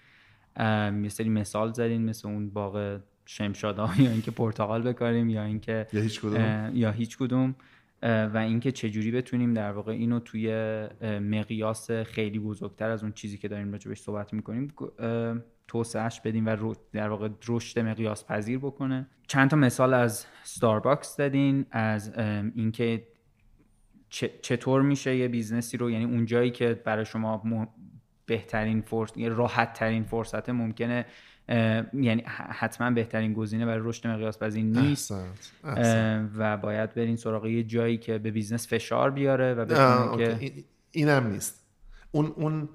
یه سری مثال زدین مثل اون باغ شمشادا یا اینکه پرتقال بکاریم یا اینکه یا هیچ کدوم یا هیچ کدوم و اینکه چجوری بتونیم در واقع اینو توی مقیاس خیلی بزرگتر از اون چیزی که داریم راجع بهش صحبت می‌کنیم توسعهش بدیم و در واقع رشد مقیاس پذیر بکنه. چند تا مثال از استارباکس دادین، از اینکه چطور میشه یه بیزنسی رو، یعنی اون جایی که برای شما بهترین فرصت، راحت ترین فرصت ممکنه، یعنی حتما بهترین گزینه برای رشد مقیاس پذیر نیست. احسنت. احسنت. و باید برین سراغ یه جایی که به بیزنس فشار بیاره و بتونه که اینم نیست. اون اون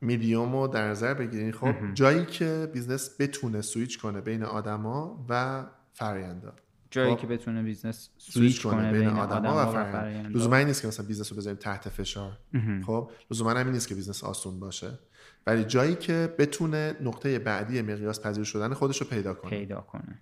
میدیومو در نظر بگیرین. خب جایی که بیزنس بتونه سویچ کنه بین آدما و فرآیندا، جایی که بتونه بیزنس سویچ کنه بین آدما و فرآیند. لزوما این نیست که مثلا بیزنس رو بذاریم تحت فشار. خب لزوما همین نیست که بیزنس آسون باشه، ولی جایی که بتونه نقطه بعدی مقیاس پذیر شدن خودش رو پیدا کنه پیدا کنه.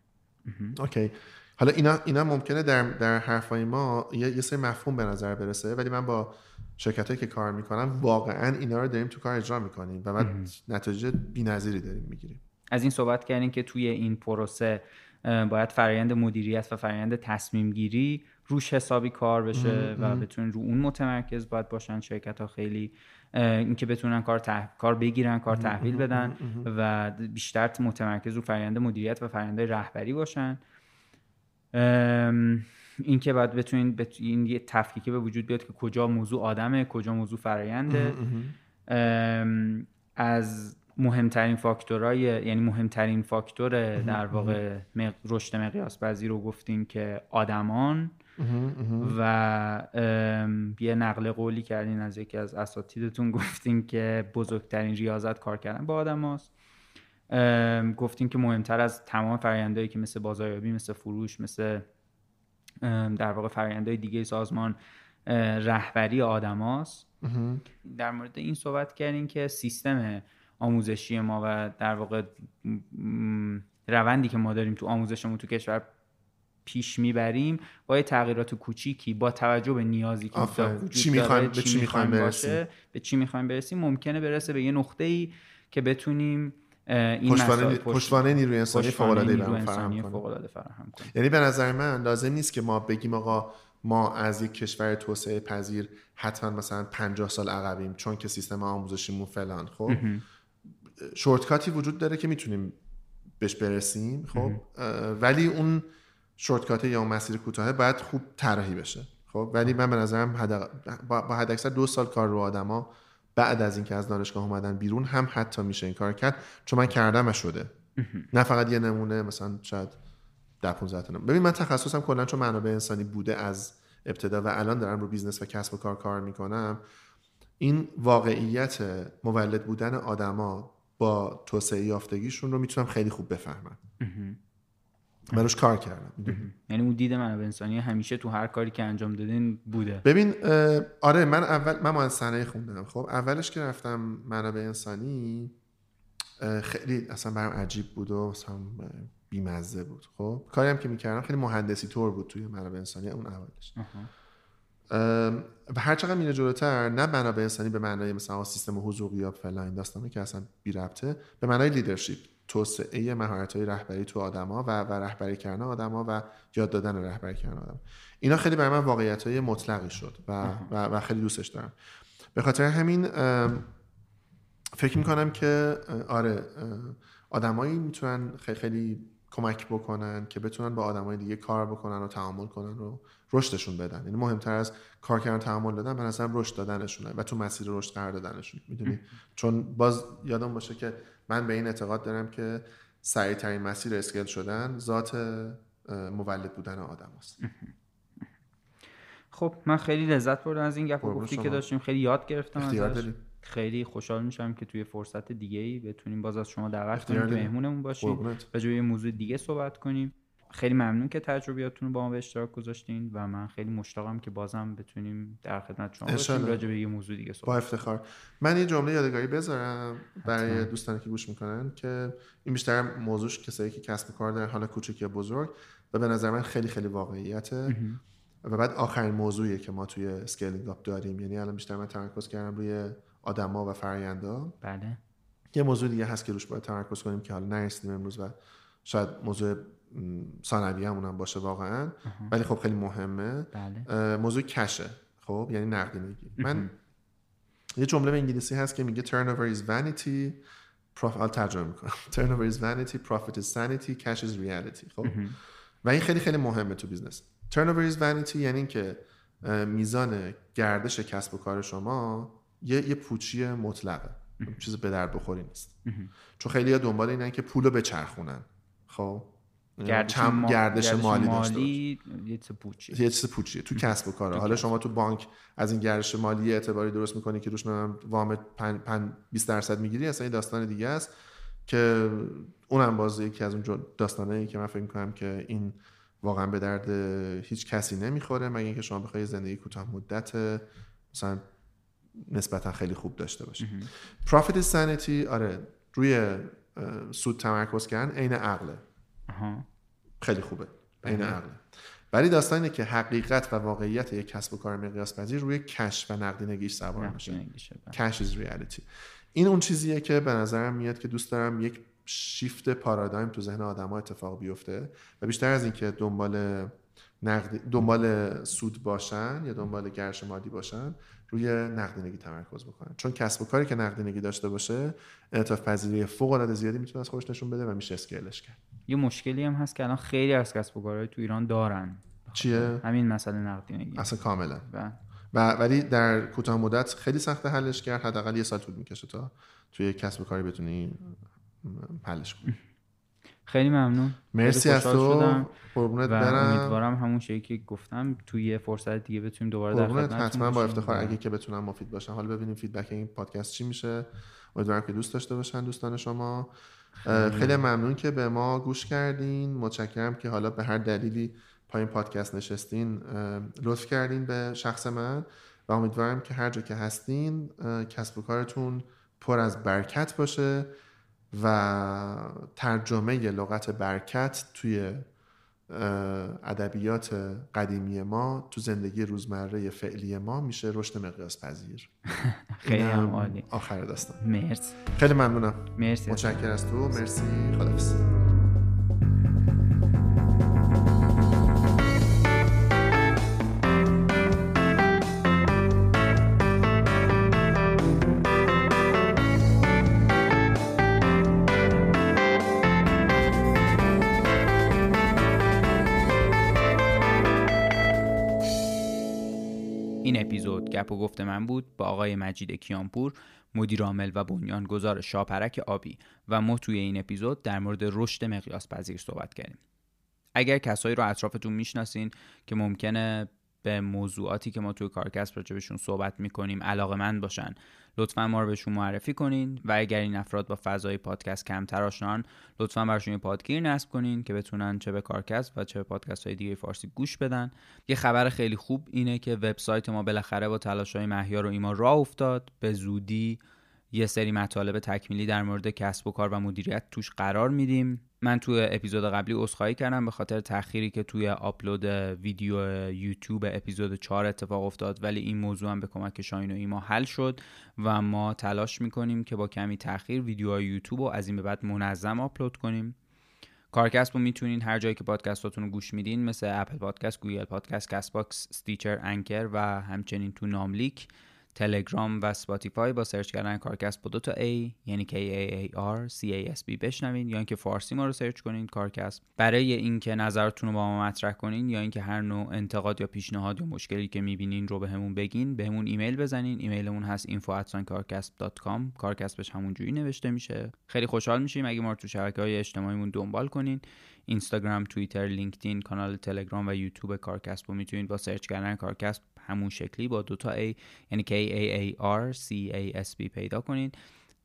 اوکی، حالا اینا اینا ممکنه در در حرفای ما یه سری مفهوم به نظر برسه، ولی من با شرکتایی که کار میکنم واقعا اینا رو داریم تو کار اجرا میکنیم و بعد نتایج بی‌نظیری داریم میگیریم. از این صحبت کردین که توی این پروسه باید فرآیند مدیریت و فرآیند تصمیم گیری روش حسابی کار بشه و بتونن رو اون متمرکز باید باشن شرکت‌ها، خیلی اینکه بتونن کار تح... کار بگیرن، کار تحویل بدن و بیشتر متمرکز رو فرآیند مدیریت و فرآیند رهبری باشن. اینکه بعد بتونین بت... این یه تفکیک به وجود بیاد که کجا موضوع آدمه، کجا موضوع فرآینده. از مهمترین فاکتورای، یعنی مهمترین فاکتور در واقع رشد مقیاس پذیر رو گفتیم که آدمان و یه نقل قولی کردین از یکی از اساتیدتون، گفتین که بزرگترین ریاضت کار کردن با آدم هاست. گفتین که مهمتر از تمام فرآیندهایی که مثل بازاریابی، مثل فروش، مثل در واقع فرآیندهای دیگه سازمان، رهبری آدم هاست. در مورد این صحبت کردین که سیستم آموزشی ما و در واقع روندی که ما داریم تو آموزشمون تو کشور پیش میبریم با یه تغییرات کوچیکی با توجه به نیازی که چی میخوایم به چی میخوایم برسیم به چی میخوایم برسیم ممکنه برسه به یه نقطه‌ای که بتونیم این مسائل پشتوانه نیروی انسانی فوق‌العاده فراهم کنیم. یعنی به نظر من لازم نیست که ما بگیم آقا ما از یک کشور توسعه پذیر حتما مثلا پنجاه سال عقبیم چون که سیستم آموزشیمون فلان. خب شورتکاتی وجود داره که میتونیم بهش برسیم، خب ولی اون شورتکاته یا اون مسیر کوتاه باید خوب طراحی بشه. خب ولی من به نظرم حد با حد اکثر دو سال کار رو آدما بعد از اینکه از دانشگاه اومدن بیرون هم حتی میشه این کار کرد، چون من کردمش شده. نه فقط یه نمونه، مثلا شاید ده پانزده تا نمونه. ببین من تخصصم کلا چون منابع انسانی بوده از ابتدا و الان دارم رو بیزنس و کسب و کار کار میکنم. این واقعیت مولد بودن آدما با توسعه یافتگیشون رو میتونم خیلی خوب بفهمم. من روش کار کردم. یعنی اون دید منابع انسانی همیشه تو هر کاری که انجام دادین بوده. ببین آره، من اول من مهندسی صنایع خوندم. خب اولش که رفتم منابع انسانی خیلی اصلا برام عجیب بود و اصلا بی‌مزه بود. خب کاری هم که میکردم خیلی مهندسی طور بود توی منابع انسانی اون اولش. و هر چقدر میره جلوتر نه منابع انسانی به معنای مثلا سیستم حقوقی یا فلان داستانه که اصلا بی ربطه، به معنای لیدرشپ، توسعه مهارت‌های رهبری تو آدما و و رهبری کردن آدما و یاد دادن رهبری کردن آدم. اینا خیلی برای من واقعیت‌های مطلقی شد و و, و خیلی دوستش دارم. به خاطر همین فکر می‌کنم که آره آدمایی میتونن خیلی خیلی کمک بکنن که بتونن با آدمای دیگه کار بکنن و تعامل کنن و رشدشون بدن. یعنی مهمتر از کار کردن تعامل دادن به نظرم رشد دادنشونه و تو مسیر رشد قرار دادنشون، میدونی؟ چون باز یادم باشه که من به این اعتقاد دارم که سریع‌ترین مسیر اسکیل شدن ذات مولد بودن آدم است. خب من خیلی لذت بردم از این گپ و گفتی که داشتیم، خیلی یاد گرفتم ازش. خیلی خوشحال میشم که توی فرصت دیگه‌ای بتونیم باز از شما دعوت کنیم که مهمونمون باشید و جوی موضوع دیگه صحبت کنیم. خیلی ممنون که تجربیاتتون رو با ما به اشتراک گذاشتین و من خیلی مشتاقم که بازم بتونیم در خدمت شما باشیم راجع به یه موضوع دیگه صحبت. با افتخار. من یه جمله یادگاری بذارم برای دوستانی که گوش میکنن که این بیشتر موضوعش کسایی که کسب کار دارن، حالا کوچیک یا بزرگ، و به نظر من خیلی خیلی واقعیته و بعد آخرین موضوعیه که ما توی اسکیلینگ آپ داریم. یعنی الان بیشتر من تمرکز کردم روی آدما و فرآیندها. بله. یه موضوع دیگه هست که روش باید تمرکز کنیم که حالا نرسیدیم امروز و شاید موضوع ثانویه همون هم باشه واقعا، ولی خب خیلی مهمه. بله. موضوع کشه، خب یعنی نقدینگی. من یه جمله به انگلیسی هست که میگه turnover is vanity profit آل ترجمه میکنم turnover is vanity profit is sanity cash is reality. خب و این خیلی خیلی مهمه تو بیزنس. turnover is vanity یعنی این که میزان گردش کسب و کار شما یه یه پوچی مطلقه، چیز به درد بخوری نیست. چون خیلی‌ها دنبال اینن که پولو بچرخونن، خب گردش مالی گردش مالی, مالی یه چیز پوچیه. یه چیز پوچیه تو کسب و کار. حالا شما تو بانک از این گردش مالی اعتباری درست می‌کنی که روش نمی‌دونم وام پنج بیست درصد می‌گیری، اصلا یه داستان دیگه است که اونم باز یکی از اون داستانایی که من فکر می‌کنم که این واقعا به درد هیچ کسی نمی‌خوره مگر اینکه شما بخوای زندگی کوتاه مدت مثلا نسبتا خیلی خوب داشته باشی. profit sanity آره روی سود تمرکز کردن عین عقله. خیلی خوبه عین عقله. ولی داستان اینه که حقیقت و واقعیت یک کسب و کار مقیاس پذیر روی کش و نقدینگیش سوار میشه. کش از ریالیتی. این اون چیزیه که به نظرم میاد که دوست دارم یک شیفت پارادایم تو ذهن آدم‌ها اتفاق بیفته و بیشتر از اینکه دنبال نقد دنبال سود باشن یا دنبال گردش مالی باشن روی نقدینگی تمرکز بکنن، چون کسب و کاری که نقدینگی داشته باشه انعطاف پذیری فوق‌العاده زیادی میتونه از خودش نشون بده و میشه اسکیلش کرد. یه مشکلی هم هست که الان خیلی از کسب و کارهای تو ایران دارن. چیه؟ همین مسئله نقدینگی. اصلا کاملا. و و ولی در کوتاه مدت خیلی سخت حلش کرد، حداقل یه سال طول میکشه تا توی کسب و کاری بتونی حلش کنی. خیلی ممنون. مرسی از تو. قربونت برم. امیدوارم همون چیزی که گفتم توی فرصت دیگه بتونیم دوباره در خدمت باشیم. حتما با افتخار اگه که بتونم مفید باشم. حالا ببینیم فیدبک این پادکست چی میشه. امیدوارم که دوست داشته باشن دوستان شما. خیلی, خیلی ممنون که به ما گوش کردین. متشکرم که حالا به هر دلیلی پایین پادکست نشستین. لطف کردین به شخص من و امیدوارم که هر جا که هستین کسب و کارتون پر از برکت باشه و ترجمه لغت برکت توی ادبیات قدیمی ما تو زندگی روزمره فعلی ما میشه رشد مقیاس پذیر. خیلی عالی. آخر داستان. مرسی. خیلی ممنونم. مرسی. متشکرم از تو. مرسی. خداحافظ. گپ و گفت من بود با آقای مجید کیانپور، مدیر عامل و بنیانگذار شاپرک آبی، و ما توی این اپیزود در مورد رشد مقیاس پذیر صحبت کردیم. اگر کسایی رو اطرافتون میشناسین که ممکنه به موضوعاتی که ما توی کارکسب راجبشون صحبت میکنیم علاقه‌مند باشن، لطفاً ما رو بهشون معرفی کنین و اگر این افراد با فضای پادکست کمتر آشنان، لطفاً براشون یه پادگیر نصب کنین که بتونن چه به کارکسب و چه به پادکست‌های دیگه فارسی گوش بدن. یه خبر خیلی خوب اینه که وبسایت ما بالاخره با تلاش‌های مهیار و ایمان راه افتاد. به زودی یه سری مطالب تکمیلی در مورد کسب و کار و مدیریت توش قرار میدیم. من توی اپیزود قبلی عذرخواهی کردم به خاطر تأخیری که توی آپلود ویدیو یوتیوب اپیزود چهار اتفاق افتاد، ولی این موضوع هم به کمک شاهین و ایما حل شد و ما تلاش میکنیم که با کمی تأخیر ویدیوهای یوتیوب رو از این به بعد منظم آپلود کنیم. کارکسب رو میتونین هر جایی که پادکستاتون رو گوش میدین، مثل اپل پادکست، گوگل پادکست، کست باکس، استیچر، انکر و همچنین تو ناملیک، تلگرام و اسپاتیفای با سرچ کردن کارکسب با دو تا A یعنی K A A R C A S B بشنوین، یا اینکه فارسی ما رو سرچ کنین کارکسب. برای اینکه نظرتون رو با ما مطرح کنین یا اینکه هر نوع انتقاد یا پیشنهاد یا مشکلی که می‌بینین رو بهمون بگین، بهمون ایمیل بزنین. ایمیلمون هست info at karkasb dot com. کارکسبش همونجوری نوشته میشه. خیلی خوشحال میشیم اگه ما رو تو شبکه‌های اجتماعیمون دنبال کنین. اینستاگرام، توییتر، لینکدین، کانال تلگرام و یوتیوب کارکسب رو میتونید با سرچ کردن کارکسب همون شکلی با دوتا A یعنی K A A R C A S B پیدا کنین.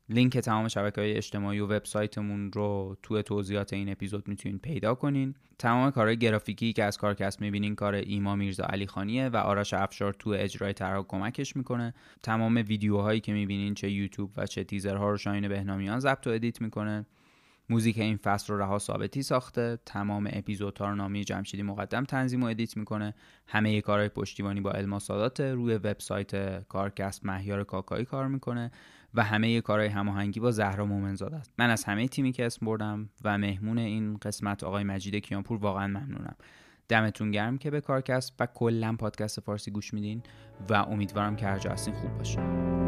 لینک تمام شبکه‌های اجتماعی و وبسایتمون رو توی توضیحات این اپیزود میتونین پیدا کنین. تمام کارهای گرافیکی که از کارکسب میبینین کار ایما میرزا علی خانیه و آرش افشار توی اجرای طرح کمکش میکنه. تمام ویدیوهایی که میبینین چه یوتیوب و چه تیزرها رو شاهین بهنامیان ضبط و ادیت میکنه. موزیک این فصل رو رها ثابتی ساخته، تمام اپیزودها رو نامی جمشیدی مقدم تنظیم و ادیت میکنه، همه کارهای پشتیبانی با الما سادات، روی وبسایت کارکسب مهیار کاکایی کار میکنه و همه کارهای هماهنگی با زهرا مومنزاده است. من از همه تیمی که اسم بردم و مهمون این قسمت آقای مجید کیانپور واقعا ممنونم. دمتون گرم که به کارکسب و کلا پادکست فارسی گوش میدین و امیدوارم که هر جا هستین خوب باشین.